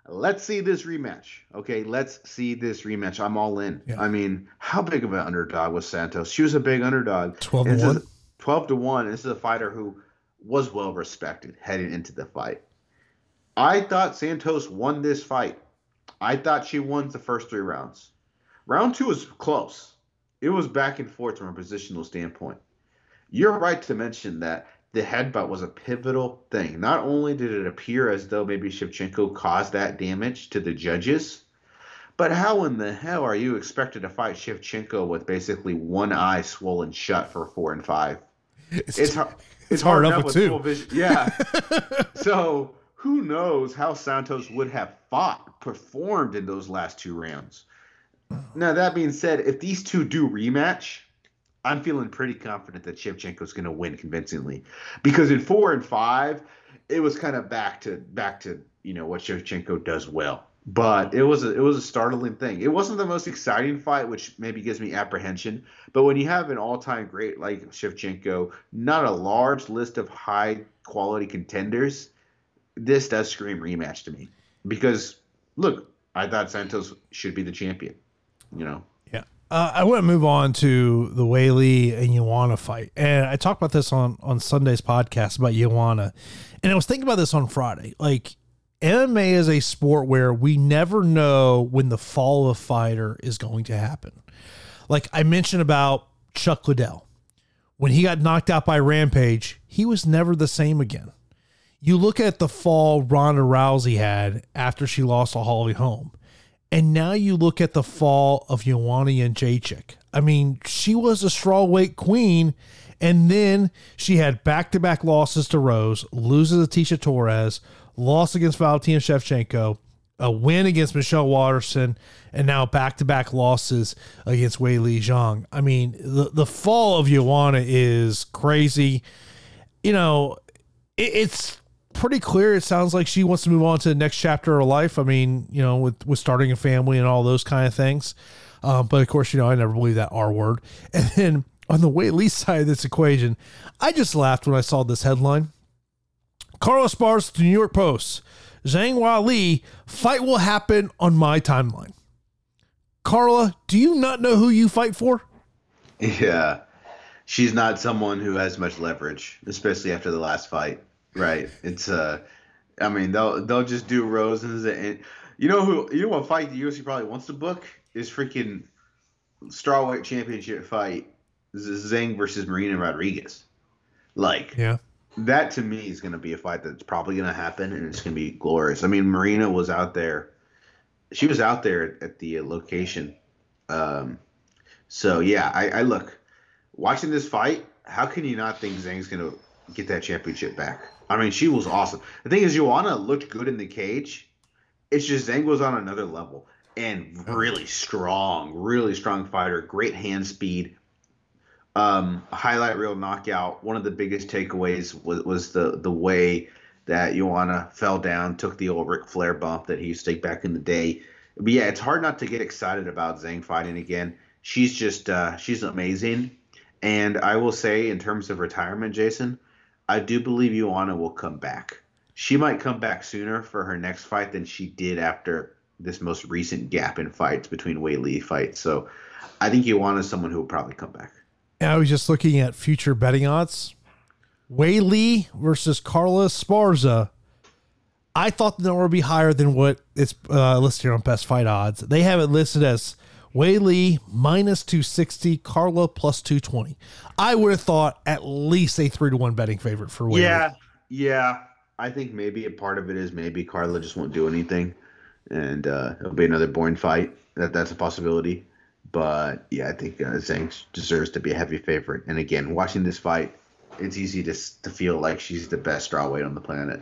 Let's see this rematch. Okay, let's see this rematch. I'm all in. Yeah. I mean, how big of an underdog was Santos? She was a big underdog. twelve to one twelve to one This is a fighter who was well respected heading into the fight. I thought Santos won this fight. I thought she won the first three rounds. Round two was close. It was back and forth from a positional standpoint. You're right to mention that. The headbutt was a pivotal thing. Not only did it appear as though maybe Shevchenko caused that damage to the judges, but how in the hell are you expected to fight Shevchenko with basically one eye swollen shut for four and five? It's it's, hard, it's, it's hard, hard up with two. Full vision. Yeah. So who knows how Santos would have fought, performed in those last two rounds. Now, that being said, if these two do rematch, I'm feeling pretty confident that Shevchenko's going to win convincingly, because in four and five, it was kind of back to back to you know what Shevchenko does well. But it was a, it was a startling thing. It wasn't the most exciting fight, which maybe gives me apprehension. But when you have an all-time great like Shevchenko, not a large list of high-quality contenders, this does scream rematch to me. Because look, I thought Santos should be the champion, you know. Uh, I want to move on to the Weili and Joanna fight. And I talked about this on, on Sunday's podcast about Joanna. And I was thinking about this on Friday. Like, M M A is a sport where we never know when the fall of a fighter is going to happen. Like I mentioned about Chuck Liddell. When he got knocked out by Rampage, he was never the same again. You look at the fall Ronda Rousey had after she lost to Holly Holm. And now you look at the fall of Joanna Jedrzejczyk. I mean, she was a strawweight queen, and then she had back-to-back losses to Rose, loses to Tisha Torres, loss against Valentina Shevchenko, a win against Michelle Watterson, and now back-to-back losses against Weili Zhang. I mean, the, the fall of Joanna is crazy. You know, it, it's pretty clear. It sounds like she wants to move on to the next chapter of her life. I mean, you know, with, with starting a family and all those kind of things. Um, but of course, you know, I never believe that R word. And then on the Weili side of this equation, I just laughed when I saw this headline. Carla Esparza to New York Post. Zhang Weili, fight will happen on my timeline. Carla, do you not know who you fight for? Yeah. She's not someone who has much leverage, especially after the last fight. Right. It's uh I mean, they'll they'll just do roses and you know who you know what fight the U F C probably wants to book is freaking strawweight championship fight Zhang versus Marina Rodriguez. Like yeah. That to me is going to be a fight that's probably going to happen, and it's going to be glorious. I mean, Marina was out there. She was out there at the location. Um, so, yeah, I, I look. Watching this fight, how can you not think Zhang's going to get that championship back? I mean, she was awesome. The thing is, Joanna looked good in the cage. It's just Zhang was on another level and really strong, really strong fighter, great hand speed. Um, highlight reel knockout. One of the biggest takeaways was, was the, the way that Joanna fell down, took the old Ric Flair bump that he used to take back in the day. But yeah, it's hard not to get excited about Zhang fighting again. She's just uh, she's amazing. And I will say, in terms of retirement, Jason, I do believe Joanna will come back. She might come back sooner for her next fight than she did after this most recent gap in fights between Weili fights. So I think Joanna is someone who will probably come back. I was just looking at future betting odds. Weili versus Carla Esparza. I thought the number would be higher than what it's uh, listed here on Best Fight Odds. They have it listed as Weili minus two sixty, Carla plus two twenty. I would have thought at least a three to one betting favorite for Weili. Yeah, yeah. I think maybe a part of it is maybe Carla just won't do anything, and uh, it'll be another boring fight. That that's a possibility. But, yeah, I think uh, Zhang deserves to be a heavy favorite. And, again, watching this fight, it's easy to to feel like she's the best strawweight on the planet.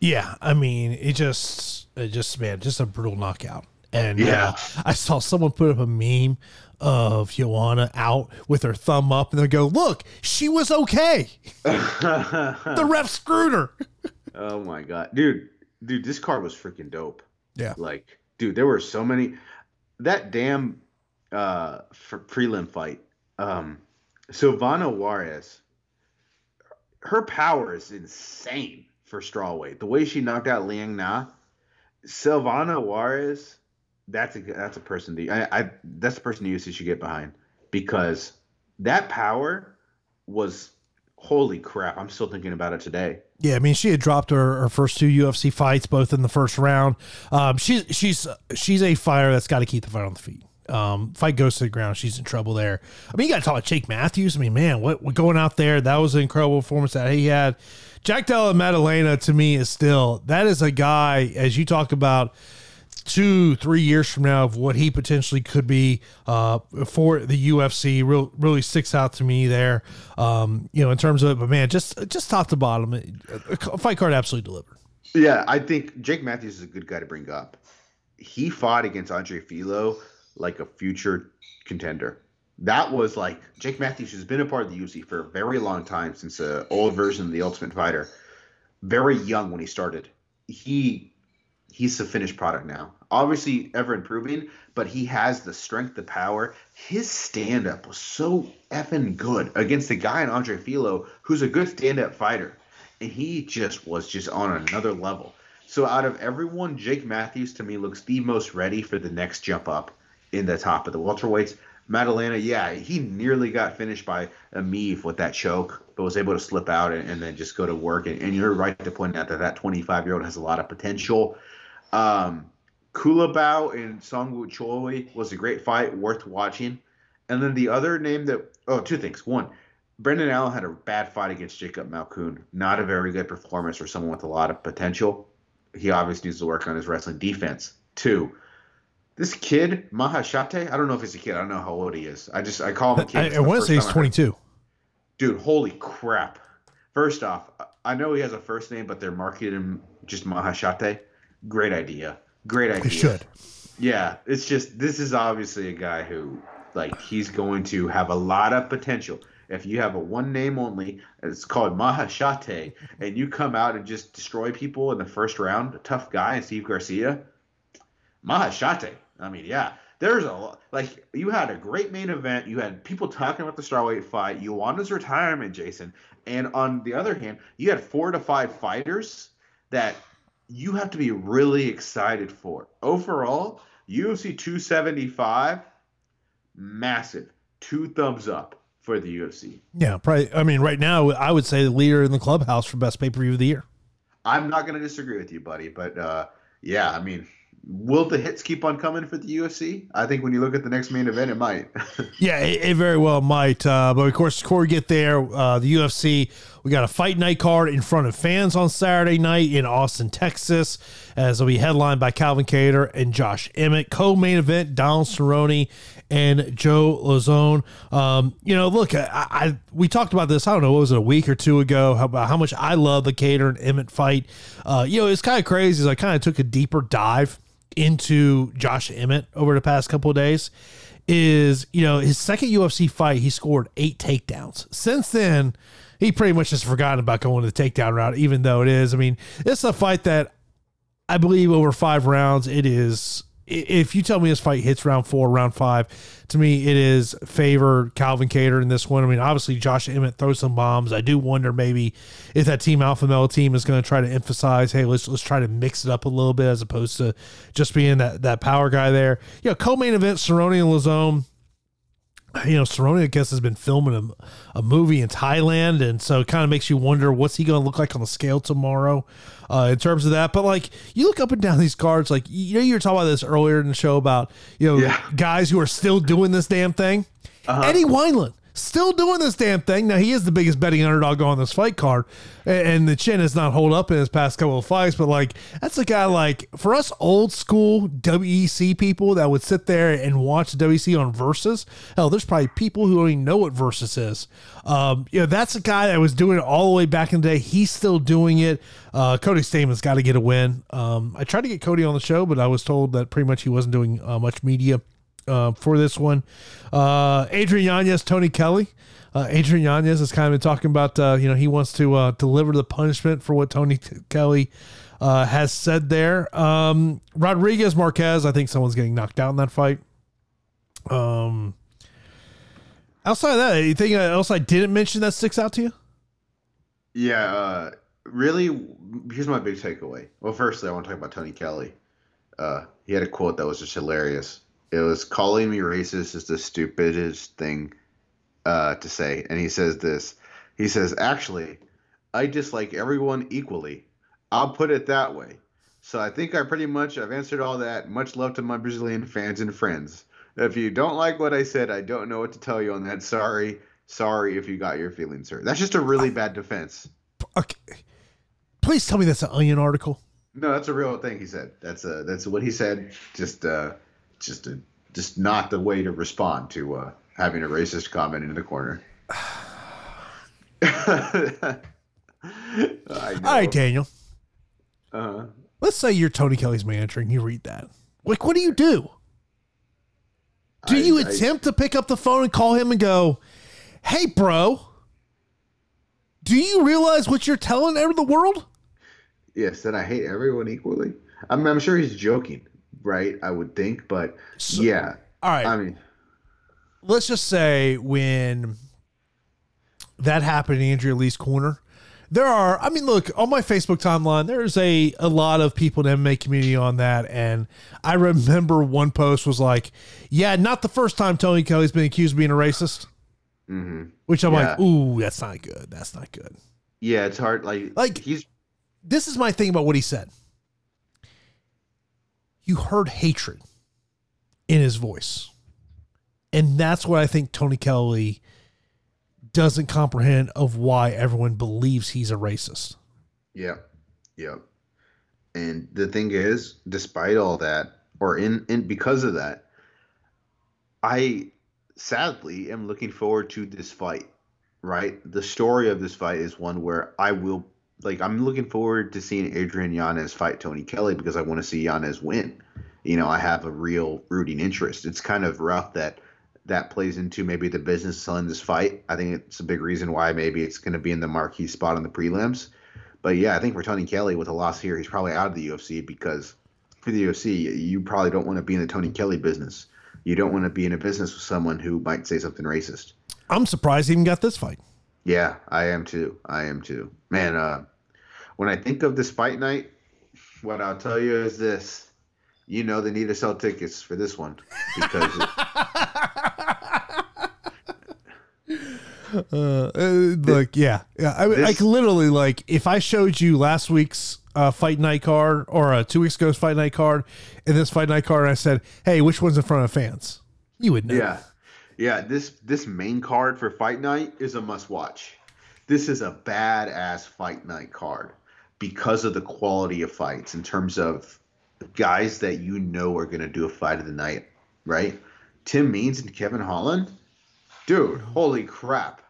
Yeah, I mean, it just, it just man, just a brutal knockout. And yeah. uh, I saw someone put up a meme of Joanna out with her thumb up, and they go, look, she was okay. The ref screwed her. Oh, my God. Dude, dude, this card was freaking dope. Yeah. Like, dude, there were so many. That damn... Uh, for prelim fight, um, Silvana Juarez, her power is insane for strawweight. The way she knocked out Liang Na, Silvana Juarez, that's a that's a person that I, I that's the person you should get behind, because that power was holy crap. I'm still thinking about it today. Yeah, I mean, she had dropped her, her first two U F C fights, both in the first round. Um, she's she's she's a fighter that's got to keep the fight on the feet. Um, fight goes to the ground, she's in trouble there. I mean, you got to talk about Jake Matthews. I mean, man, what, what going out there? That was an incredible performance that he had. Jack Della Maddalena, to me, is still, that is a guy, as you talk about two, three years from now, of what he potentially could be uh, for the U F C, real, really sticks out to me there. Um, you know, in terms of, but man, just, just top to bottom, a fight card absolutely delivered. Yeah, I think Jake Matthews is a good guy to bring up. He fought against Andre Filo like a future contender. That was like, Jake Matthews has been a part of the U F C for a very long time, since an old version of The Ultimate Fighter. Very young when he started. He He's the finished product now. Obviously ever improving, but he has the strength, the power. His stand-up was so effing good against the guy in Andre Filo, who's a good stand-up fighter. And he just was just on another level. So out of everyone, Jake Matthews to me looks the most ready for the next jump up in the top of the welterweights. Maddalena, yeah, he nearly got finished by Ameev with that choke, but was able to slip out and, and then just go to work. And, and you're right to point out that that twenty-five-year-old has a lot of potential. Um, Kulabao and Songwoo Choi was a great fight, worth watching. And then the other name that – oh, two things. One, Brendan Allen had a bad fight against Jacob Malkoon. Not a very good performance for someone with a lot of potential. He obviously needs to work on his wrestling defense. Two, this kid, Maheshate, I don't know if he's a kid. I don't know how old he is. I just I call him a kid. I, I want to say he's twenty-two. Dude, holy crap. First off, I know he has a first name, but they're marketing him just Maheshate. Great idea. Great idea. They should. Yeah, it's just, this is obviously a guy who, like, he's going to have a lot of potential. If you have a one name only, it's called Maheshate, and you come out and just destroy people in the first round, a tough guy, Steve Garcia, Maheshate. I mean, yeah, there's a lot. Like, you had a great main event. You had people talking about the Starweight fight, Ioana's retirement, Jason. And on the other hand, you had four to five fighters that you have to be really excited for. Overall, U F C two seventy-five, massive. Two thumbs up for the U F C. Yeah, probably. I mean, right now, I would say the leader in the clubhouse for best pay-per-view of the year. I'm not going to disagree with you, buddy. But, uh, yeah, I mean, will the hits keep on coming for the U F C? I think when you look at the next main event, it might. yeah, it, it very well might. Uh, but, of course, before we get there, uh, the U F C, we got a fight night card in front of fans on Saturday night in Austin, Texas, as it'll be headlined by Calvin Cater and Josh Emmett. Co-main event, Donald Cerrone and Joe Lauzon. Um, you know, look, I, I we talked about this, I don't know, what was it, a week or two ago, how, about how much I love the Cater and Emmett fight. Uh, you know, it's kind of crazy as I kind of took a deeper dive into Josh Emmett over the past couple of days. Is, you know, his second U F C fight, he scored eight takedowns. Since then, he pretty much has forgotten about going to the takedown route, even though it is. I mean, it's a fight that I believe over five rounds, it is... If you tell me this fight hits round four, round five, to me it is favored Calvin Cater in this one. I mean, obviously Josh Emmett throws some bombs. I do wonder maybe if that Team Alpha Male team is going to try to emphasize, hey, let's let's try to mix it up a little bit as opposed to just being that that power guy there. You know, co-main event Cerrone and Lauzon. You know, Cerrone, I guess, has been filming a, a movie in Thailand, and so it kind of makes you wonder what's he going to look like on the scale tomorrow uh, in terms of that. But, like, you look up and down these cards, like, you know, you were talking about this earlier in the show about, you know, yeah. guys who are still doing this damn thing. Uh-huh. Eddie Wineland, still doing this damn thing. Now, he is the biggest betting underdog on this fight card, and, and the chin has not held up in his past couple of fights, but, like, that's a guy, like, for us old school W E C people that would sit there and watch W E C on Versus, hell, there's probably people who don't even know what Versus is. Um, you know, that's a guy that was doing it all the way back in the day. He's still doing it. Uh, Cody Stamen's got to get a win. Um, I tried to get Cody on the show, but I was told that pretty much he wasn't doing uh, much media Uh, for this one. uh, Adrian Yanez, Tony Kelly. Uh, Adrian Yanez has kind of been talking about, uh, you know, he wants to uh, deliver the punishment for what Tony T- Kelly uh, has said there. Um, Rodriguez Marquez, I think someone's getting knocked out in that fight. Um, outside of that, anything else I didn't mention that sticks out to you? Yeah, uh, really, here's my big takeaway. Well, firstly, I want to talk about Tony Kelly. Uh, he had a quote that was just hilarious. It was, calling me racist is the stupidest thing uh, to say. And he says this. He says, actually, I dislike everyone equally. I'll put it that way. So I think I pretty much I've answered all that. Much love to my Brazilian fans and friends. If you don't like what I said, I don't know what to tell you on that. Sorry. Sorry if you got your feelings hurt. That's just a really I, bad defense. Okay. Please tell me that's an Onion article. No, that's a real thing he said. That's a, that's what he said. Just uh Just a, just not the way to respond to uh, having a racist comment in the corner. I know. All right, Daniel. Uh-huh. Let's say you're Tony Kelly's manager and you read that. Like, what do you do? Do I, you attempt I, to pick up the phone and call him and go, hey, bro, do you realize what you're telling the world? Yes, that I hate everyone equally. I mean, I'm sure he's joking. Right, I would think, but so, yeah. All right. I mean, let's just say when that happened in Andrea Lee's corner, there are, I mean, look, on my Facebook timeline, there's a, a lot of people in the M M A community on that. And I remember one post was like, yeah, not the first time Tony Kelly's been accused of being a racist. Mm-hmm. Which I'm yeah. like, ooh, that's not good. That's not good. Yeah, it's hard. Like, like he's. This is my thing about what he said. You heard hatred in his voice. And that's what I think Tony Kelly doesn't comprehend of why everyone believes he's a racist. Yeah. Yeah. And the thing is, despite all that, or in, in because of that, I sadly am looking forward to this fight, right? The story of this fight is one where I will Like, I'm looking forward to seeing Adrian Yanez fight Tony Kelly because I want to see Yanez win. You know, I have a real rooting interest. It's kind of rough that that plays into maybe the business selling this fight. I think it's a big reason why maybe it's going to be in the marquee spot on the prelims. But yeah, I think for Tony Kelly, with a loss here, he's probably out of the U F C, because for the U F C, you probably don't want to be in the Tony Kelly business. You don't want to be in a business with someone who might say something racist. I'm surprised he even got this fight. Yeah, I am too. I am too. Man, uh, when I think of this fight night, what I'll tell you is this. You know they need to sell tickets for this one. Because uh, uh, like, yeah. yeah. I mean, like, literally, like, if I showed you last week's uh, fight night card, or uh, two weeks ago's fight night card, and this fight night card, and I said, hey, which one's in front of fans? You would know. Yeah. Yeah, this this main card for fight night is a must-watch. This is a badass fight night card because of the quality of fights in terms of guys that you know are going to do a fight of the night, right? Tim Means and Kevin Holland? Dude, holy crap.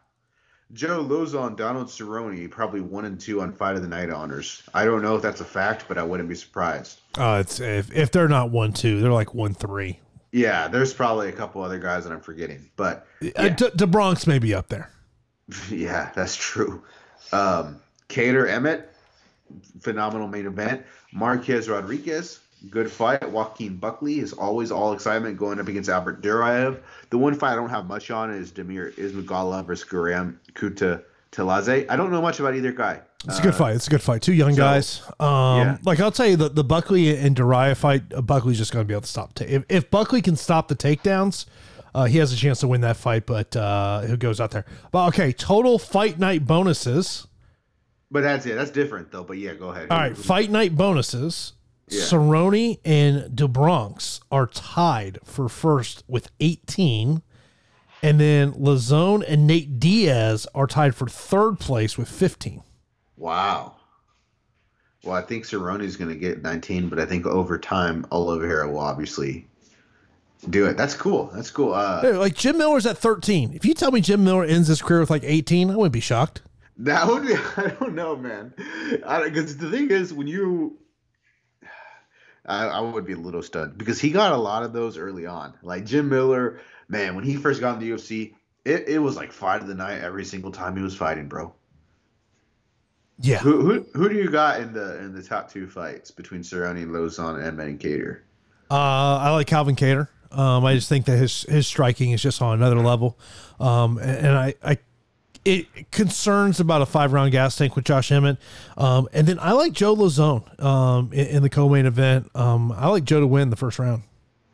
Joe Lozon, Donald Cerrone, probably one and two on fight of the night honors. I don't know if that's a fact, but I wouldn't be surprised. Uh, it's if, if they're not one, two, they're like one, three. Yeah, there's probably a couple other guys that I'm forgetting, but yeah. uh, De- DeBronx may be up there. Yeah, that's true. Um, Cater Emmett, phenomenal main event. Marquez Rodriguez, good fight. Joaquin Buckley is always all excitement going up against Albert Duraev. The one fight I don't have much on is Demir Ismagulov versus Guram Kutateladze. I don't know much about either guy. It's a good fight. It's a good fight. Two young so, guys. Um, yeah. Like, I'll tell you, the, the Buckley and Duraev fight, Buckley's just going to be able to stop. Ta- if, if Buckley can stop the takedowns, uh, he has a chance to win that fight, but uh, who goes out there? But, okay, total fight night bonuses. But that's it. That's different, though. But, yeah, go ahead. All right, fight night bonuses. Yeah. Cerrone and DeBronx are tied for first with eighteen. And then Lazone and Nate Diaz are tied for third place with fifteen. Wow. Well, I think Cerrone's going to get nineteen, but I think over time, Oliveira will obviously do it. That's cool. That's cool. Uh, Dude, like Jim Miller's at thirteen. If you tell me Jim Miller ends his career with like eighteen, I wouldn't be shocked. That would be, I don't know, man. Because the thing is, when you, I, I would be a little stunned because he got a lot of those early on. Like Jim Miller, man, when he first got in the U F C, it, it was like fight of the night every single time he was fighting, bro. Yeah. Who, who who do you got in the in the top two fights between Cerrone, Lozon, Emmett, and Cater? Uh, I like Calvin Cater. Um, I just think that his his striking is just on another level. Um, and, and I, I it concerns about a five round gas tank with Josh Emmett. Um, and then I like Joe Lozon. Um, in, in the co-main event. Um, I like Joe to win the first round.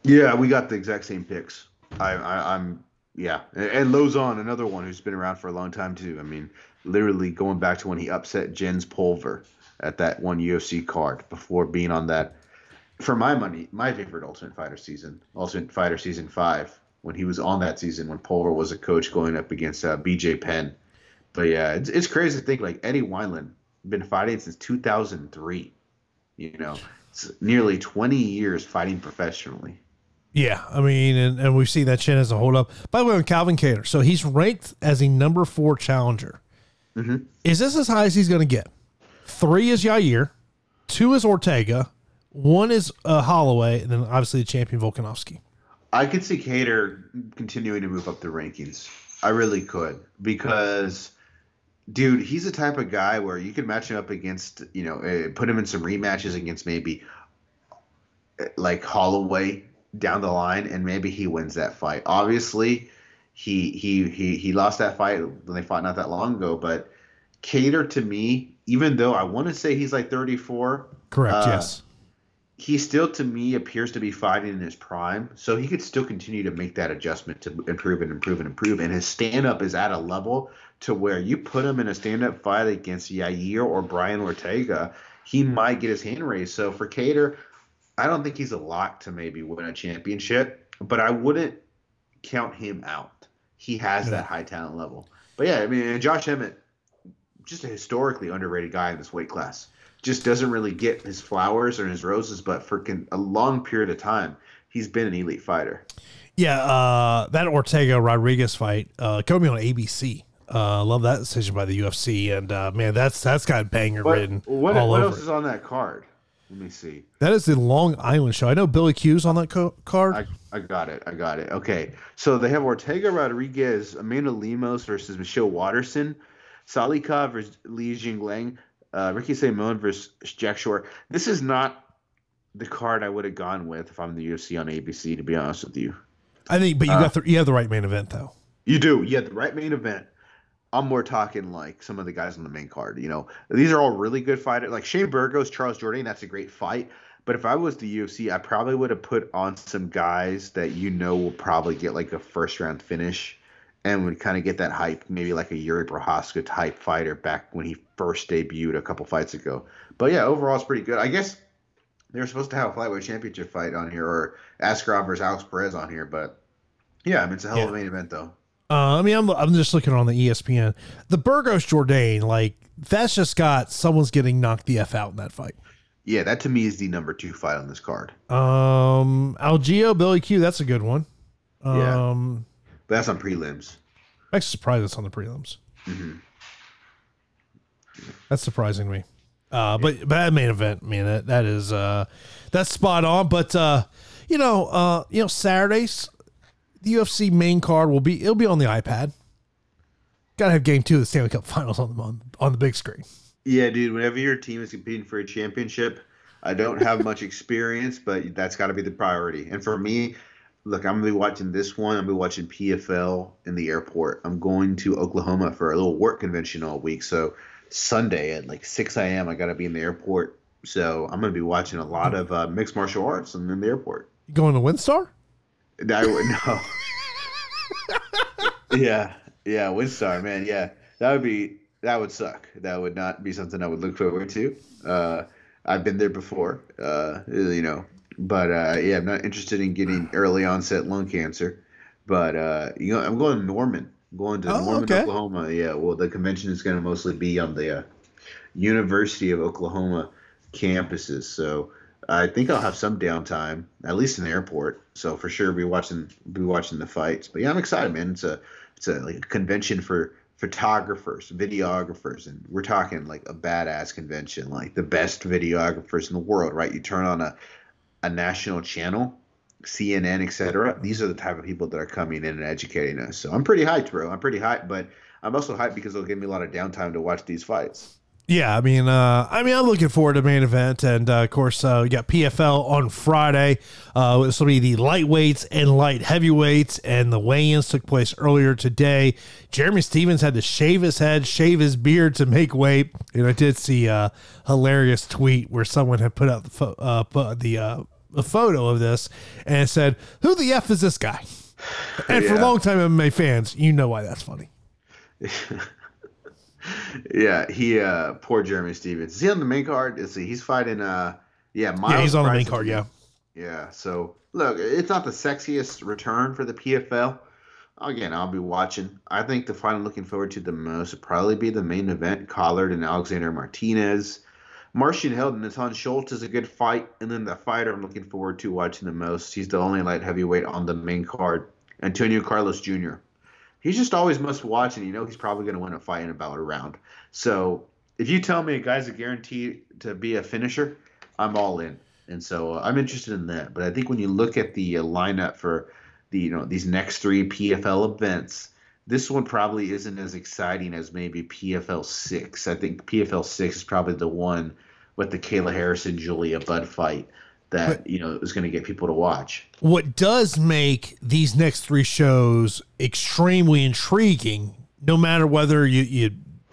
Yeah, we got the exact same picks. I, I I'm yeah, and, and Lozon, another one who's been around for a long time too. I mean. Literally going back to when he upset Jens Pulver at that one U F C card before being on that, for my money, my favorite Ultimate Fighter season, Ultimate Fighter season five, when he was on that season when Pulver was a coach going up against uh, B J Penn. But yeah, it's, it's crazy to think like Eddie Wineland been fighting since two thousand three, you know, it's nearly twenty years fighting professionally. Yeah, I mean, and, and we've seen that chin as a hold up. By the way, on Calvin Cater, so he's ranked as a number four challenger. Mm-hmm. Is this as high as he's going to get? Three is Yair, two is Ortega, one is uh, Holloway, and then obviously the champion Volkanovski. I could see Cater continuing to move up the rankings. I really could because, dude, he's the type of guy where you could match him up against, you know, uh, put him in some rematches against maybe uh, like Holloway down the line, and maybe he wins that fight. Obviously. He he he he lost that fight when they fought not that long ago, but Cater to me, even though I want to say he's like thirty-four. Correct, uh, yes. He still, to me, appears to be fighting in his prime, so he could still continue to make that adjustment to improve and improve and improve, and his stand-up is at a level to where you put him in a stand-up fight against Yair or Brian Ortega, he might get his hand raised. So for Cater, I don't think he's a lock to maybe win a championship, but I wouldn't count him out. He has that high talent level. But yeah, I mean, Josh Emmett, just a historically underrated guy in this weight class, just doesn't really get his flowers or his roses, but for a long period of time, he's been an elite fighter. Yeah, uh, that Ortega-Rodriguez fight, uh, coming on A B C. Uh, love that decision by the U F C, and uh, man, that's that's got banger what, written what, all what over. What else it. Is on that card? Let me see. That is the Long Island show. I know Billy Q's on that co- card. I, I got it. I got it. Okay. So they have Ortega Rodriguez, Amanda Lemos versus Michelle Watterson, Salikov versus Li Jinglang, uh, Ricky Simon versus Jack Shore. This is not the card I would have gone with if I'm the U F C on A B C, to be honest with you. I think, but you uh, got the, you have the right main event though. You do. You have the right main event. I'm more talking like some of the guys on the main card. You know, these are all really good fighters. Like Shane Burgos, Charles Jourdain, that's a great fight. But if I was the U F C, I probably would have put on some guys that you know will probably get like a first round finish and would kind of get that hype, maybe like a Yuri Procházka type fighter back when he first debuted a couple fights ago. But yeah, overall it's pretty good. I guess they were supposed to have a flyweight championship fight on here, or Askarov versus Alex Perez on here. But yeah, I mean, it's a hell of a main event though. Uh, I mean, I'm I'm just looking on the E S P N. The Burgos Jourdain, like, that's just got someone's getting knocked the F out in that fight. Yeah, that to me is the number two fight on this card. Um, Algeo, Billy Q, that's a good one. Um, yeah, but that's on prelims. That's surprising that's on the prelims. Mm-hmm. That's surprising to me. Uh, yeah. But but that main event, man, that, that is uh, that's spot on. But uh, you know, uh, you know, Saturdays. The U F C main card will be, it'll be on the iPad. Got to have game two of the Stanley Cup Finals on the, on, on the big screen. Yeah, dude, whenever your team is competing for a championship, I don't have much experience, but that's got to be the priority. And for me, look, I'm going to be watching this one. I'm going to be watching P F L in the airport. I'm going to Oklahoma for a little work convention all week. So Sunday at like six a.m., I got to be in the airport. So I'm going to be watching a lot of uh, mixed martial arts and in the airport. You going to WinStar? I would no. yeah, yeah, Windstar, man, yeah, that would be that would suck. That would not be something I would look forward to. Uh, I've been there before, uh, you know, but uh, yeah, I'm not interested in getting early onset lung cancer. But uh, you know, I'm going to Norman, I'm going to oh, Norman, okay. Oklahoma. Yeah, well, the convention is going to mostly be on the uh, University of Oklahoma campuses, so. I think I'll have some downtime, at least in the airport. So for sure, be watching, be watching the fights. But yeah, I'm excited, man. It's a, it's a like a convention for photographers, videographers, and we're talking like a badass convention, like the best videographers in the world, right? You turn on a, a national channel, C N N, et cetera. These are the type of people that are coming in and educating us. So I'm pretty hyped, bro. I'm pretty hyped, but I'm also hyped because it'll give me a lot of downtime to watch these fights. Yeah, I mean, uh, I mean, I'm looking forward to main event, and uh, of course, uh, we got P F L on Friday. Uh, this will be the lightweights and light heavyweights, and the weigh-ins took place earlier today. Jeremy Stevens had to shave his head, shave his beard to make weight, and I did see a hilarious tweet where someone had put out the fo- uh, the uh, a photo of this and said, "Who the f is this guy?" And yeah. For longtime M M A fans, you know why that's funny. Yeah, he uh, poor Jeremy Stevens. Is he on the main card? Is he? He's fighting. Uh, yeah, Miles yeah, he's on Price the main card. Yeah, yeah. So look, it's not the sexiest return for the P F L. Again, I'll be watching. I think the fight I'm looking forward to the most would probably be the main event: Collard and Alexander Martinez. Martian Held and Natan Schultz is a good fight, and then the fighter I'm looking forward to watching the most. He's the only light heavyweight on the main card: Antonio Carlos Junior He's just always must watch, and you know he's probably going to win a fight in about a round. So if you tell me a guy's a guarantee to be a finisher, I'm all in. And so uh, I'm interested in that. But I think when you look at the uh, lineup for the you know these next three P F L events, this one probably isn't as exciting as maybe P F L six. I think P F L six is probably the one with the Kayla Harrison, Julia Budd fight that, you know, it was going to get people to watch. What does make these next three shows extremely intriguing, no matter whether you, you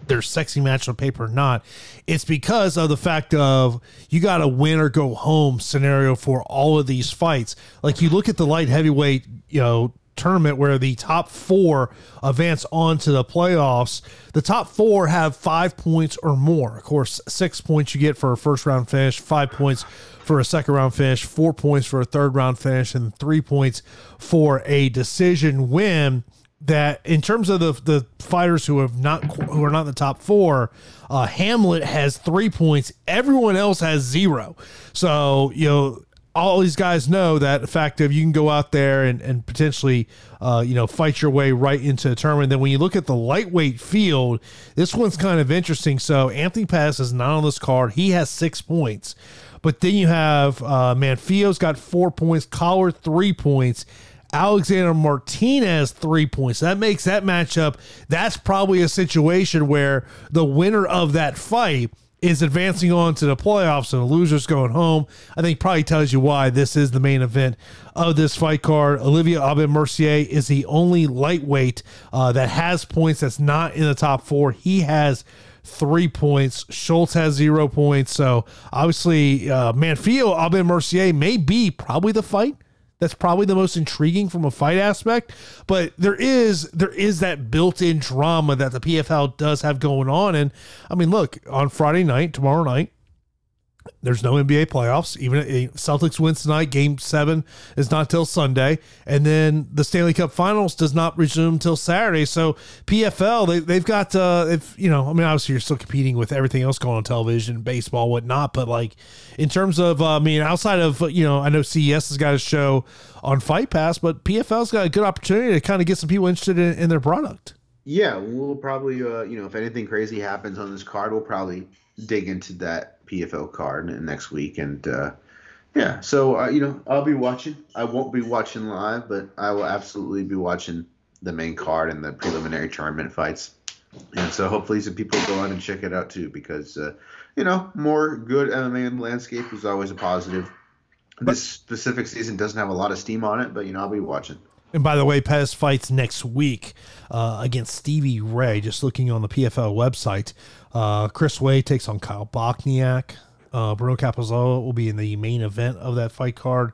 they're sexy match on paper or not, it's because of the fact of you got a win or go home scenario for all of these fights. Like you look at the light heavyweight, you know, tournament where the top four advance on to the playoffs. The top four have five points or more. Of course, six points you get for a first round finish, five points for a second round finish, four points for a third round finish, and three points for a decision win. That in terms of the the fighters who have not who are not in the top four, uh, Hamlet has three points. Everyone else has zero. So you know. All these guys know that the fact of you can go out there and, and potentially, uh, you know, fight your way right into a tournament. Then when you look at the lightweight field, this one's kind of interesting. So Anthony Pettis is not on this card. He has six points, But then you have uh, Manfio's got four points, Collar three points, Alexander Martinez three points. That makes that matchup, that's probably a situation where the winner of that fight is advancing on to the playoffs and the loser's going home. I think probably tells you why this is the main event of this fight card. Olivier Aubin-Mercier is the only lightweight uh, that has points that's not in the top four. He has three points. Schultz has zero points. So obviously uh, Manfio Aubin-Mercier may be probably the fight that's probably the most intriguing from a fight aspect, but there is there is that built-in drama that the P F L does have going on. And I mean, look, on Friday night, tomorrow night, there's no N B A playoffs. Even if Celtics wins tonight, game seven is not till Sunday. And then the Stanley Cup Finals does not resume till Saturday. So P F L, they, they've got, uh, if you know, I mean, obviously you're still competing with everything else going on television, baseball, whatnot. But like in terms of, uh, I mean, outside of, you know, I know C E S has got a show on Fight Pass, but P F L's got a good opportunity to kind of get some people interested in, in their product. Yeah, we'll probably, uh, you know, if anything crazy happens on this card, we'll probably dig into that P F L card next week. And uh yeah so uh, you know, I'll be watching. I won't be watching live, but I will absolutely be watching the main card and the preliminary tournament fights. And so hopefully some people go on and check it out too, because uh you know, more good M M A landscape is always a positive. This specific season doesn't have a lot of steam on it, but you know, I'll be watching. And by the way, Pettis fights next week uh, against Stevie Ray. Just looking on the P F L website, uh, Chris Wade takes on Kyle Bochniak. Uh, Bruno Capozzo will be in the main event of that fight card.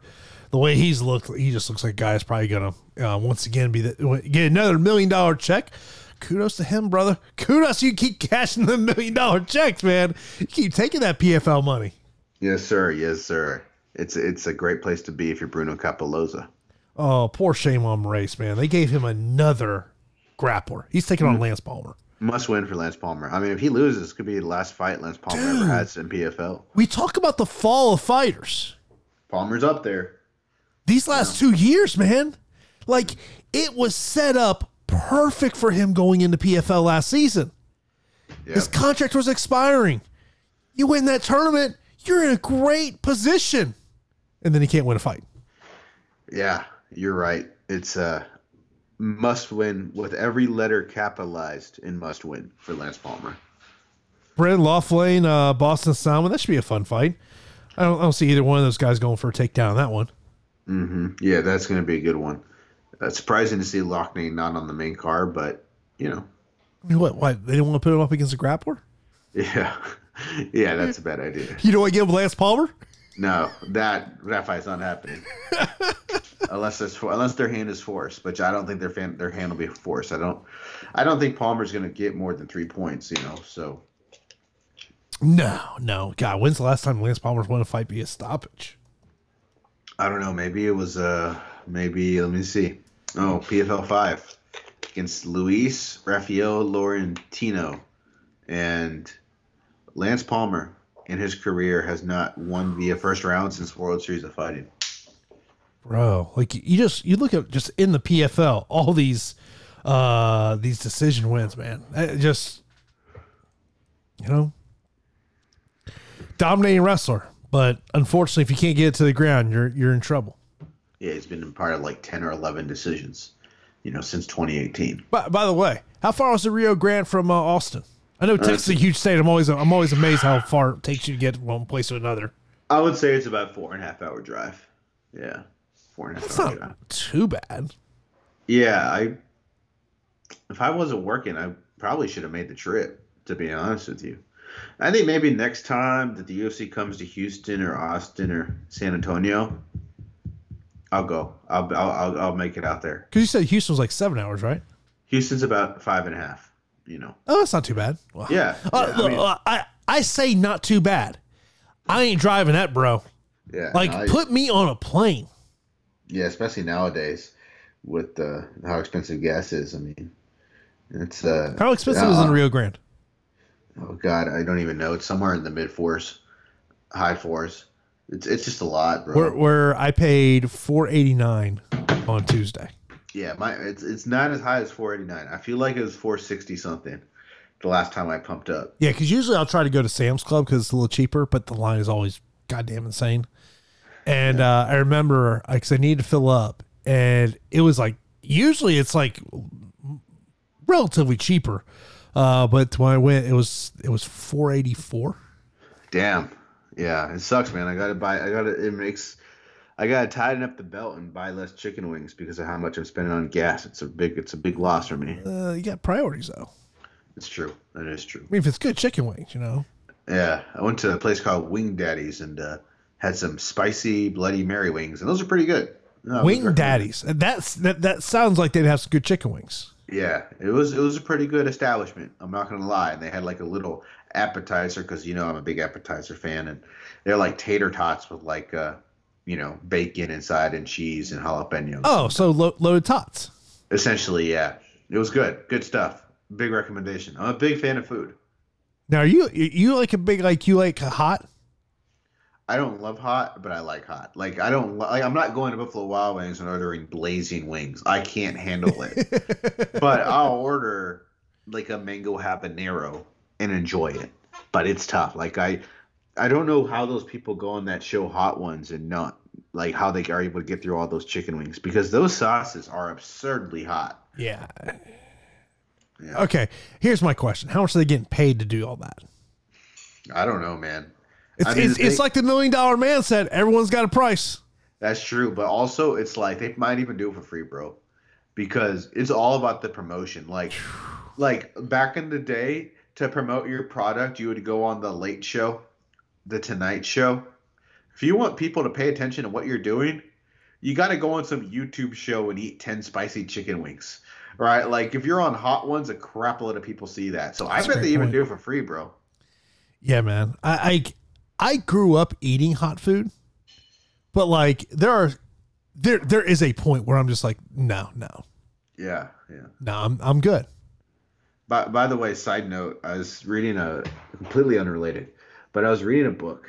The way he's looked, he just looks like a guy is probably going to uh, once again be the, get another million dollar check. Kudos to him, brother. Kudos, you keep cashing the million dollar checks, man. You keep taking that P F L money. Yes, sir. Yes, sir. It's it's a great place to be if you're Bruno Capolozzo. Oh, poor shame on Race, man. They gave him another grappler. He's taking on Lance Palmer. Must win for Lance Palmer. I mean, if he loses, this could be the last fight Lance Palmer Dude, ever has in P F L. We talk about the fall of fighters. Palmer's up there. These last yeah. two years, man. Like, it was set up perfect for him going into P F L last season. Yep. His contract was expiring. You win that tournament, you're in a great position. And then he can't win a fight. Yeah. You're right. It's a must win with every letter capitalized in must win for Lance Palmer. Brent Laughlin, uh, Boston Salmon. That should be a fun fight. I don't, I don't see either one of those guys going for a takedown on that one. Mm-hmm. Yeah, that's going to be a good one. Uh, surprising to see Laughlin not on the main card, but, you know. What? Why? They didn't want to put him up against a grappler? Yeah. Yeah, that's a bad idea. You don't want to give him Lance Palmer? No, that, that fight's not happening. Unless it's for, unless their hand is forced, which I don't think their fan, their hand will be forced. I don't, I don't think Palmer's going to get more than three points. You know, so no, no, God, when's the last time Lance Palmer's won a fight via stoppage? I don't know. Maybe it was uh, maybe let me see. Oh, P F L five against Luis Rafael Laurentino, and Lance Palmer in his career has not won via first round since World Series of Fighting. Bro, like you just you look at just in the P F L, all these uh, these decision wins, man. It just, you know, dominating wrestler, but unfortunately, if you can't get it to the ground, you're you're in trouble. Yeah, he's been part of like ten or eleven decisions, you know, since twenty eighteen. By by the way, how far was the Rio Grande from uh, Austin? I know Texas uh, is a huge state. I'm always I'm always amazed how far it takes you to get from one place to another. I would say it's about four and a half hour drive. Yeah. That's not drive. Too bad. Yeah, I. If I wasn't working, I probably should have made the trip. To be honest with you, I think maybe next time that the U F C comes to Houston or Austin or San Antonio, I'll go. I'll I'll I'll, I'll make it out there. Because you said Houston's like seven hours, right? Houston's about five and a half. You know. Oh, that's not too bad. Wow. Yeah. Uh, yeah look, I, mean, uh, I I say not too bad. I ain't driving that, bro. Yeah. Like, no, I, put me on a plane. Yeah, especially nowadays with uh, how expensive gas is. I mean, it's uh, how expensive uh, is in Rio Grande? Oh God, I don't even know. It's somewhere in the mid fours, high fours. It's it's just a lot, bro. Where, where I paid four eighty nine on Tuesday. Yeah, my it's it's not as high as four eighty nine. I feel like it was four sixty something the last time I pumped up. Yeah, because usually I'll try to go to Sam's Club because it's a little cheaper, but the line is always goddamn insane. And uh, I remember, because I needed to fill up, and it was like, usually it's like relatively cheaper. Uh, but when I went, it was, it was four eighty-four. Damn. Yeah. It sucks, man. I got to buy, I got to, it makes, I got to tighten up the belt and buy less chicken wings because of how much I'm spending on gas. It's a big, it's a big loss for me. Uh, you got priorities though. It's true. That is true. I mean, if it's good chicken wings, you know? Yeah. I went to a place called Wing Daddy's and, uh, had some spicy Bloody Mary wings, and those are pretty good. No, Wing Daddies. And that's that, that sounds like they'd have some good chicken wings. Yeah, it was it was a pretty good establishment. I'm not gonna lie. And they had like a little appetizer because you know I'm a big appetizer fan, and they're like tater tots with like uh you know bacon inside and cheese and jalapenos. Oh, so lo- loaded tots. Essentially, yeah. It was good, good stuff. Big recommendation. I'm a big fan of food. Now, are you you like a big like you like a hot? I don't love hot, but I like hot. Like I don't like. I'm not going to Buffalo Wild Wings and ordering blazing wings. I can't handle it. But I'll order like a mango habanero and enjoy it. But it's tough. Like I, I don't know how those people go on that show Hot Ones and not like how they are able to get through all those chicken wings because those sauces are absurdly hot. Yeah. Yeah. Okay. Here's my question: how much are they getting paid to do all that? I don't know, man. It's, I mean, it's, they, it's like the Million Dollar Man said, everyone's got a price. That's true. But also it's like, they might even do it for free, bro, because it's all about the promotion. Like, like back in the day to promote your product, you would go on the Late Show, the Tonight Show. If you want people to pay attention to what you're doing, you got to go on some YouTube show and eat ten spicy chicken wings, right? Like if you're on Hot Ones, a crap load of people see that. So That's I bet they point. even do it for free, bro. Yeah, man. I, I, I grew up eating hot food, but like there are, there there is a point where I'm just like, no, no, yeah, yeah, no, I'm I'm good. By by the way, side note, I was reading a completely unrelated, but I was reading a book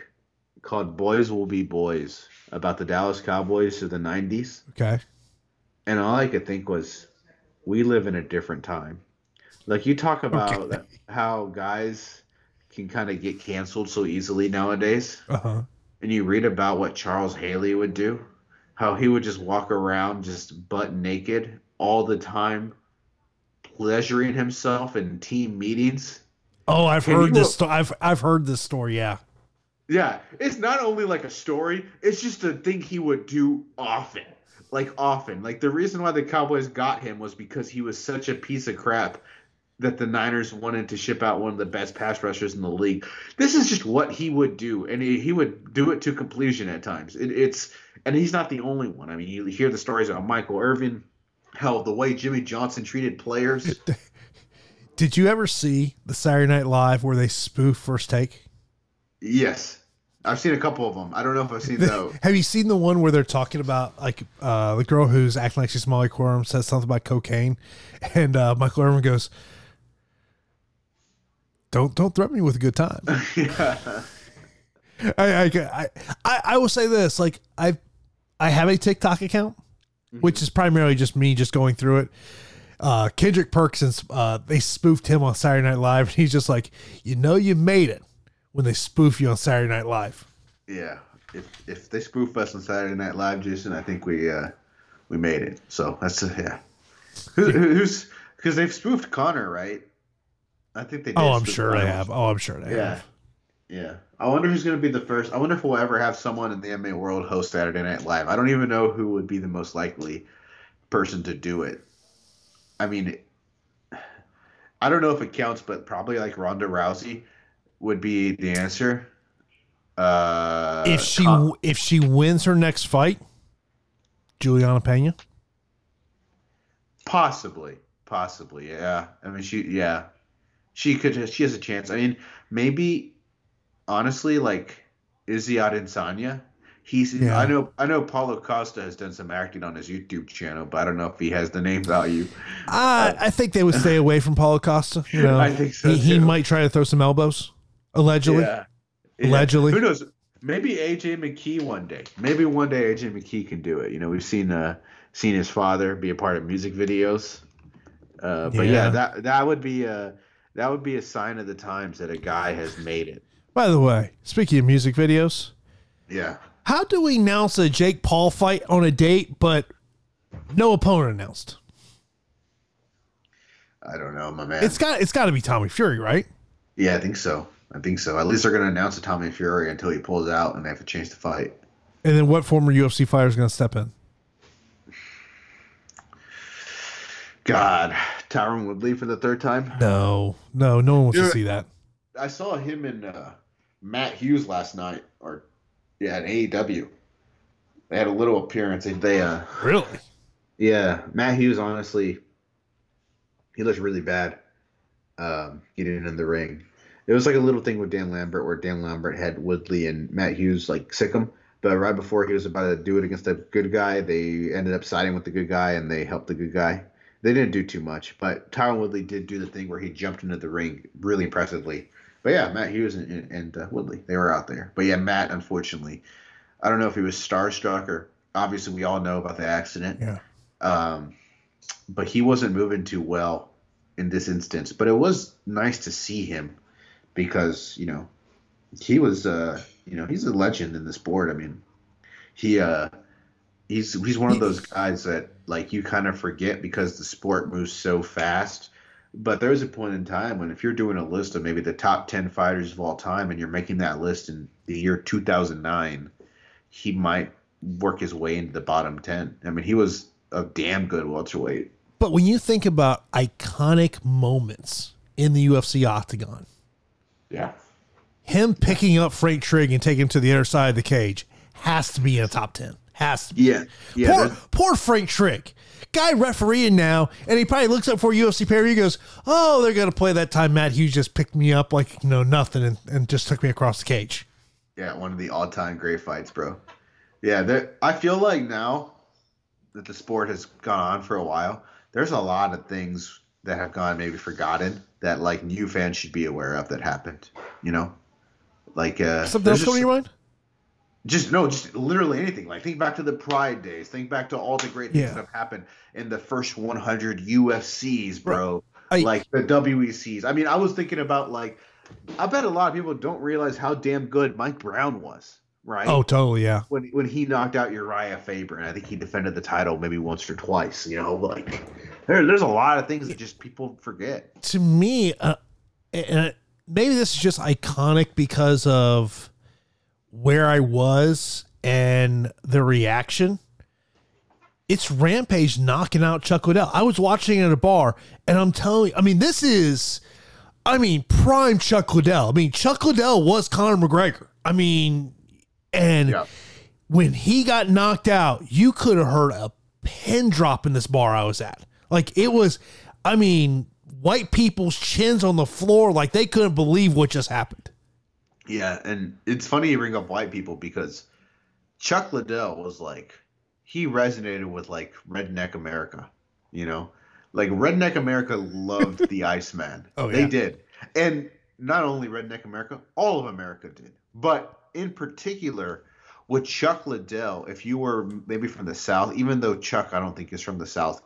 called "Boys Will Be Boys" about the Dallas Cowboys of the nineties. Okay, and all I could think was, we live in a different time. Like you talk about okay. how guys can kind of get canceled so easily nowadays. Uh-huh. And you read about what Charles Haley would do, how he would just walk around just butt naked all the time, pleasuring himself in team meetings. Oh, I've and heard this. Sto- I've I've heard this story. Yeah. Yeah. It's not only like a story. It's just a thing he would do often, like often, like the reason why the Cowboys got him was because he was such a piece of crap that the Niners wanted to ship out one of the best pass rushers in the league. This is just what he would do, and he, he would do it to completion at times. It, it's and he's not the only one. I mean, you hear the stories about Michael Irvin, hell, the way Jimmy Johnson treated players. Did you ever see the Saturday Night Live where they spoof First Take? Yes, I've seen a couple of them. I don't know if I've seen those. Have you seen the one where they're talking about like uh, the girl who's acting like she's Molly Quorum says something about cocaine, and uh, Michael Irvin goes, Don't don't threaten me with a good time. Yeah. I, I, I, I will say this, like I I have a TikTok account, mm-hmm. which is primarily just me just going through it. Uh, Kendrick Perkins, uh, they spoofed him on Saturday Night Live, and he's just like, you know you made it when they spoof you on Saturday Night Live. Yeah. If if they spoof us on Saturday Night Live, Jason, I think we uh, we made it. So that's uh, yeah. Who, who's because they've spoofed Connor, right? I think they did. Oh, I'm sure they have. Oh, I'm sure they yeah. have. Yeah. I wonder who's going to be the first. I wonder if we'll ever have someone in the M M A world host Saturday Night Live. I don't even know who would be the most likely person to do it. I mean, I don't know if it counts, but probably like Ronda Rousey would be the answer. Uh, if she Con- if she wins her next fight, Juliana Pena? Possibly. Possibly, yeah. I mean, she, yeah. She could. She has a chance. I mean, maybe, honestly, like Izzy Adesanya. He's. Yeah. I know. I know. Paulo Costa has done some acting on his YouTube channel, but I don't know if he has the name value. Uh, I think they would stay away from Paulo Costa. You know, I think so. He, he might try to throw some elbows, allegedly. Yeah. Allegedly. Yeah. Who knows? Maybe A J McKee one day. Maybe one day A J McKee can do it. You know, we've seen uh, seen his father be a part of music videos. Uh, but yeah. yeah, that that would be a. Uh, That would be a sign of the times that a guy has made it. By the way, speaking of music videos, Yeah. How do we announce a Jake Paul fight on a date, but no opponent announced? I don't know, my man. It's got it's got to be Tommy Fury, right? Yeah, I think so. I think so. At least they're going to announce a Tommy Fury until he pulls out and they have to change the fight. And then what former U F C fighter is going to step in? God, Tyron Woodley for the third time? No, no, no one wants Dude, to see that. I saw him and uh, Matt Hughes last night, or yeah, at A E W. They had a little appearance. They uh, really, yeah, Matt Hughes. Honestly, he looked really bad um, getting in the ring. It was like a little thing with Dan Lambert, where Dan Lambert had Woodley and Matt Hughes like sick him. But right before he was about to do it against the good guy, they ended up siding with the good guy and they helped the good guy. They didn't do too much, but Tyron Woodley did do the thing where he jumped into the ring really impressively. But yeah, Matt Hughes and, and uh, Woodley, they were out there. But yeah, Matt, unfortunately, I don't know if he was starstruck or obviously we all know about the accident. Yeah. Um, but he wasn't moving too well in this instance. But it was nice to see him because, you know, he was, uh, you know, he's a legend in the sport. I mean, he, uh, He's he's one of those guys that, like, you kind of forget because the sport moves so fast. But there was a point in time when if you're doing a list of maybe the top ten fighters of all time and you're making that list in the year two thousand nine, he might work his way into the bottom ten. I mean, he was a damn good welterweight. But when you think about iconic moments in the U F C octagon. Yeah. Him picking up Frank Trigg and taking him to the other side of the cage has to be in the top ten. Has to be. Yeah, yeah, poor, poor Frank Trigg. Guy refereeing now, and he probably looks up for a U F C pay-per-view. He goes, oh, they're going to play that time Matt Hughes just picked me up like, you know, nothing and, and just took me across the cage. Yeah, one of the all-time great fights, bro. Yeah, I feel like now that the sport has gone on for a while, there's a lot of things that have gone maybe forgotten that, like, new fans should be aware of that happened, you know? Like uh, something else coming to your mind? Just no, just literally anything. Like think back to the Pride days. Think back to all the great things yeah. that have happened in the first one hundred U F Cs, bro. Right. I, like the W E Cs. I mean, I was thinking about like, I bet a lot of people don't realize how damn good Mike Brown was, right? Oh, totally, yeah. When when he knocked out Uriah Faber, and I think he defended the title maybe once or twice. You know, like there, there's a lot of things that just people forget. To me, uh, uh, maybe this is just iconic because of where I was and the reaction. It's Rampage knocking out Chuck Liddell. I was watching it at a bar and I'm telling you, I mean, this is, I mean, prime Chuck Liddell. I mean, Chuck Liddell was Conor McGregor. I mean, and yeah. when he got knocked out, you could have heard a pin drop in this bar I was at. Like it was, I mean, white people's chins on the floor. Like they couldn't believe what just happened. Yeah, and it's funny you bring up white people because Chuck Liddell was like, he resonated with like redneck America, you know? Like redneck America loved the Iceman. Oh, they yeah. did. And not only redneck America, all of America did. But in particular, with Chuck Liddell, if you were maybe from the South, even though Chuck I don't think is from the South,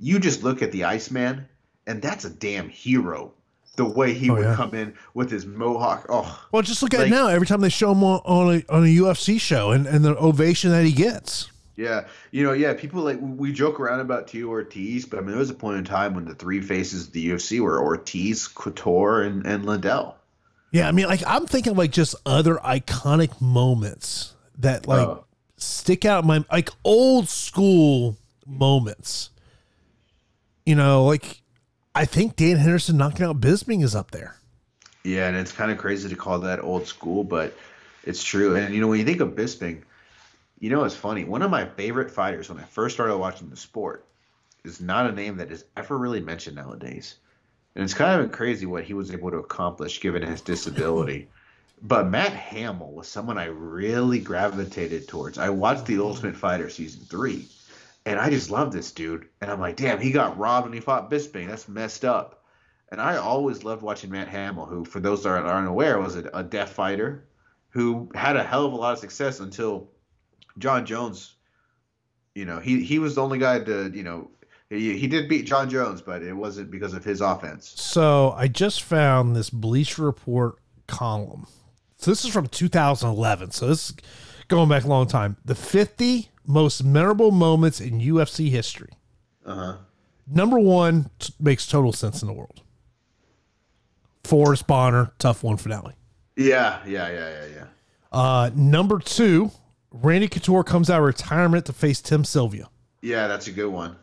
you just look at the Iceman, and that's a damn hero. The way he oh, would yeah. come in with his mohawk. Oh, well, just look at like, it now. Every time they show him on, on a on a U F C show, and, and the ovation that he gets. Yeah, you know, yeah. People like we joke around about Tito Ortiz, but I mean, there was a point in time when the three faces of the U F C were Ortiz, Couture, and and Liddell. Yeah, I mean, like I'm thinking like just other iconic moments that like oh. stick out in my like old school moments. You know, like. I think Dan Henderson knocking out Bisping is up there. Yeah, and it's kind of crazy to call that old school, but it's true. And, you know, when you think of Bisping, you know, it's funny. One of my favorite fighters when I first started watching the sport is not a name that is ever really mentioned nowadays. And it's kind of crazy what he was able to accomplish given his disability. But Matt Hamill was someone I really gravitated towards. I watched The Ultimate Fighter Season three. And I just love this dude. And I'm like, damn, he got robbed and he fought Bisping. That's messed up. And I always loved watching Matt Hamill, who, for those that aren't aware, was a, a deaf fighter who had a hell of a lot of success until John Jones, you know, he, he was the only guy to, you know, he, he did beat John Jones, but it wasn't because of his offense. So I just found this Bleacher Report column. So this is from two thousand eleven. So this going back a long time, the fifty most memorable moments in U F C history. Uh-huh. Number one t- makes total sense in the world. Forrest Bonner, tough one finale. Yeah, yeah, yeah, yeah, yeah. Uh, number two, Randy Couture comes out of retirement to face Tim Sylvia. Yeah, that's a good one.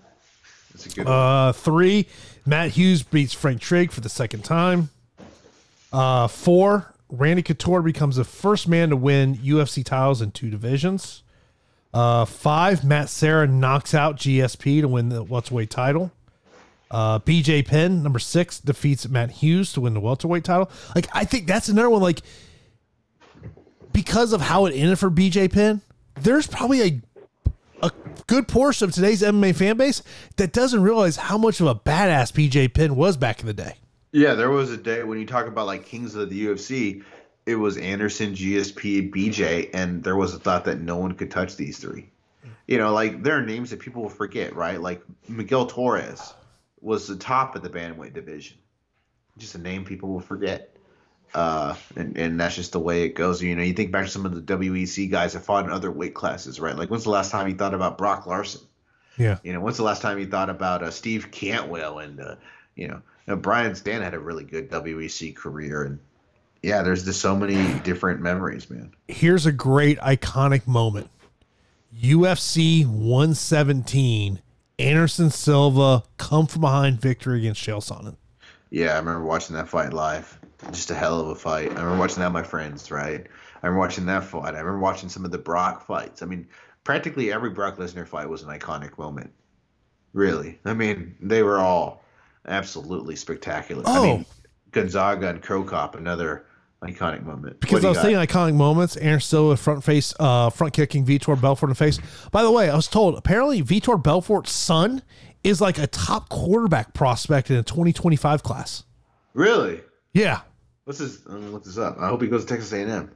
That's a good uh, one. Three, Matt Hughes beats Frank Trigg for the second time. Uh, four, Randy Couture becomes the first man to win U F C titles in two divisions. Uh, five, Matt Serra knocks out G S P to win the welterweight title. Uh, B J Penn, number six, defeats Matt Hughes to win the welterweight title. Like, I think that's another one. Like, because of how it ended for B J Penn, there's probably a a good portion of today's M M A fan base that doesn't realize how much of a badass B J Penn was back in the day. Yeah, there was a day when you talk about like kings of the U F C, it was Anderson, G S P, B J, and there was a thought that no one could touch these three. You know, like there are names that people will forget, right? Like Miguel Torres was the top of the bantamweight division. Just a name people will forget. Uh, and, and that's just the way it goes. You know, you think back to some of the W E C guys that fought in other weight classes, right? Like when's the last time you thought about Brock Larson? Yeah. You know, when's the last time you thought about uh, Steve Cantwell and, uh, you know, Now, Brian Stan had a really good W E C career, and yeah, there's just so many different memories, man. Here's a great iconic moment. U F C one seventeen, Anderson Silva come from behind victory against Chael Sonnen. Yeah, I remember watching that fight live. Just a hell of a fight. I remember watching that with my friends, right? I remember watching that fight. I remember watching some of the Brock fights. I mean, practically every Brock Lesnar fight was an iconic moment. Really. I mean, they were all absolutely spectacular. Oh. I mean, Gonzaga and Krokop, another iconic moment. Because I was thinking iconic moments, Anderson Silva front face, uh, front kicking Vitor Belfort in the face. By the way, I was told apparently Vitor Belfort's son is like a top quarterback prospect in a twenty twenty-five class. Really? Yeah. What's his? I'm gonna look this up. I hope he goes to Texas A and M.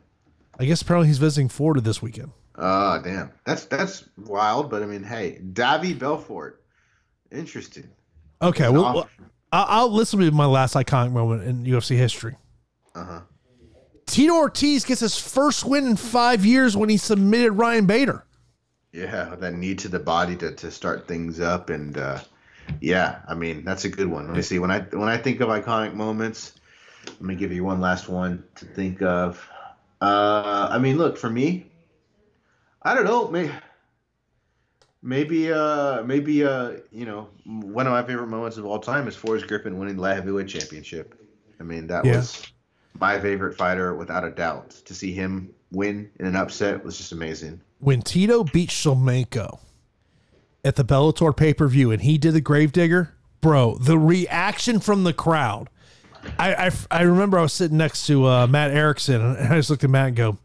I guess apparently he's visiting Florida this weekend. Ah, uh, damn. That's that's wild. But I mean, hey, Davi Belfort, interesting. Okay, well, well, I'll listen to my last iconic moment in U F C history. Uh-huh. Tito Ortiz gets his first win in five years when he submitted Ryan Bader. Yeah, that knee to the body to, to start things up, and uh, yeah, I mean that's a good one. Let me see when I when I think of iconic moments. Let me give you one last one to think of. Uh, I mean, look for me. I don't know, maybe. Maybe, uh, maybe, uh, you know, one of my favorite moments of all time is Forrest Griffin winning the light heavyweight championship. I mean, that yeah. was my favorite fighter without a doubt. To see him win in an upset was just amazing. When Tito beat Shevchenko at the Bellator pay-per-view and he did the Gravedigger, bro, the reaction from the crowd. I, I, I remember I was sitting next to uh, Matt Erickson, and I just looked at Matt and go,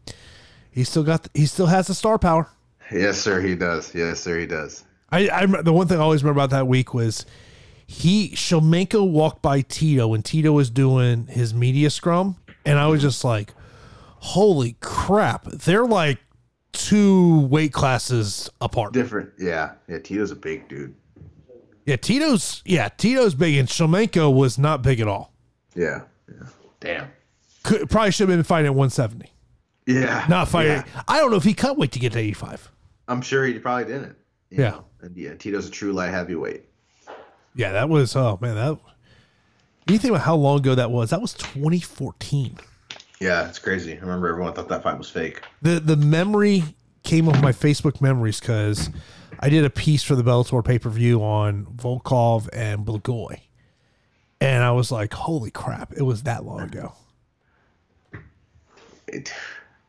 he still got, the, he still has the star power. Yes, sir, he does. Yes, sir, he does. I, I the one thing I always remember about that week was he Shevchenko walked by Tito when Tito was doing his media scrum, and I was just like, "Holy crap!" They're like two weight classes apart. Different, yeah, yeah. Tito's a big dude. Yeah, Tito's yeah, Tito's big, and Shevchenko was not big at all. Yeah, yeah. Damn. Could, probably should have been fighting at one seventy. Yeah, not fighting. Yeah. I don't know if he cut weight to get to eighty-five. I'm sure he probably didn't. You yeah. know? And yeah, Tito's a true light heavyweight. Yeah, that was, oh man, that, you think about how long ago that was? That was twenty fourteen. Yeah, it's crazy. I remember everyone thought that fight was fake. The the memory came off my Facebook memories because I did a piece for the Bellator pay-per-view on Volkov and Blagoy. And I was like, holy crap, it was that long ago. It,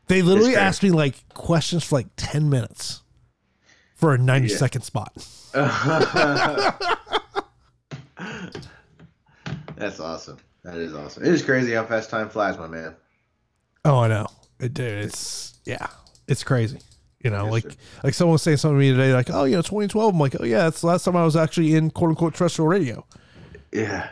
They literally asked me like questions for like ten minutes for a ninety yeah. second spot. That's awesome. That is awesome. It is crazy how fast time flies, my man. Oh, I know. It is. Yeah, it's crazy. You know, yes, like sir. like someone was saying something to me today, like, oh, you know, twenty twelve. I'm like, oh yeah, that's the last time I was actually in quote unquote terrestrial radio. Yeah,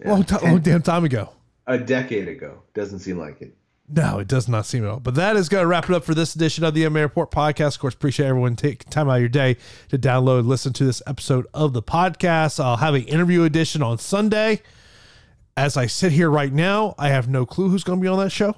yeah. long time, long damn time ago. A decade ago. Doesn't seem like it. No, it does not seem at all. But that is going to wrap it up for this edition of the M M A Report Podcast. Of course, appreciate everyone taking time out of your day to download and listen to this episode of the podcast. I'll have an interview edition on Sunday. As I sit here right now, I have no clue who's going to be on that show.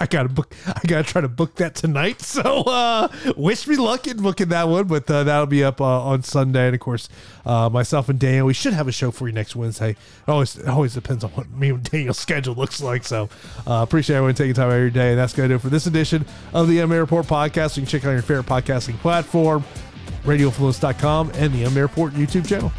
I gotta book. I gotta try to book that tonight. So uh, wish me luck in booking that one, but uh, that'll be up uh, on Sunday. And of course, uh, myself and Daniel, we should have a show for you next Wednesday. It always it always depends on what me and Daniel's schedule looks like. So uh, appreciate everyone taking time out of your day. And that's gonna do it for this edition of the M M A Report podcast. You can check it out on your favorite podcasting platform, radio influence dot com, and the M M A Report YouTube channel.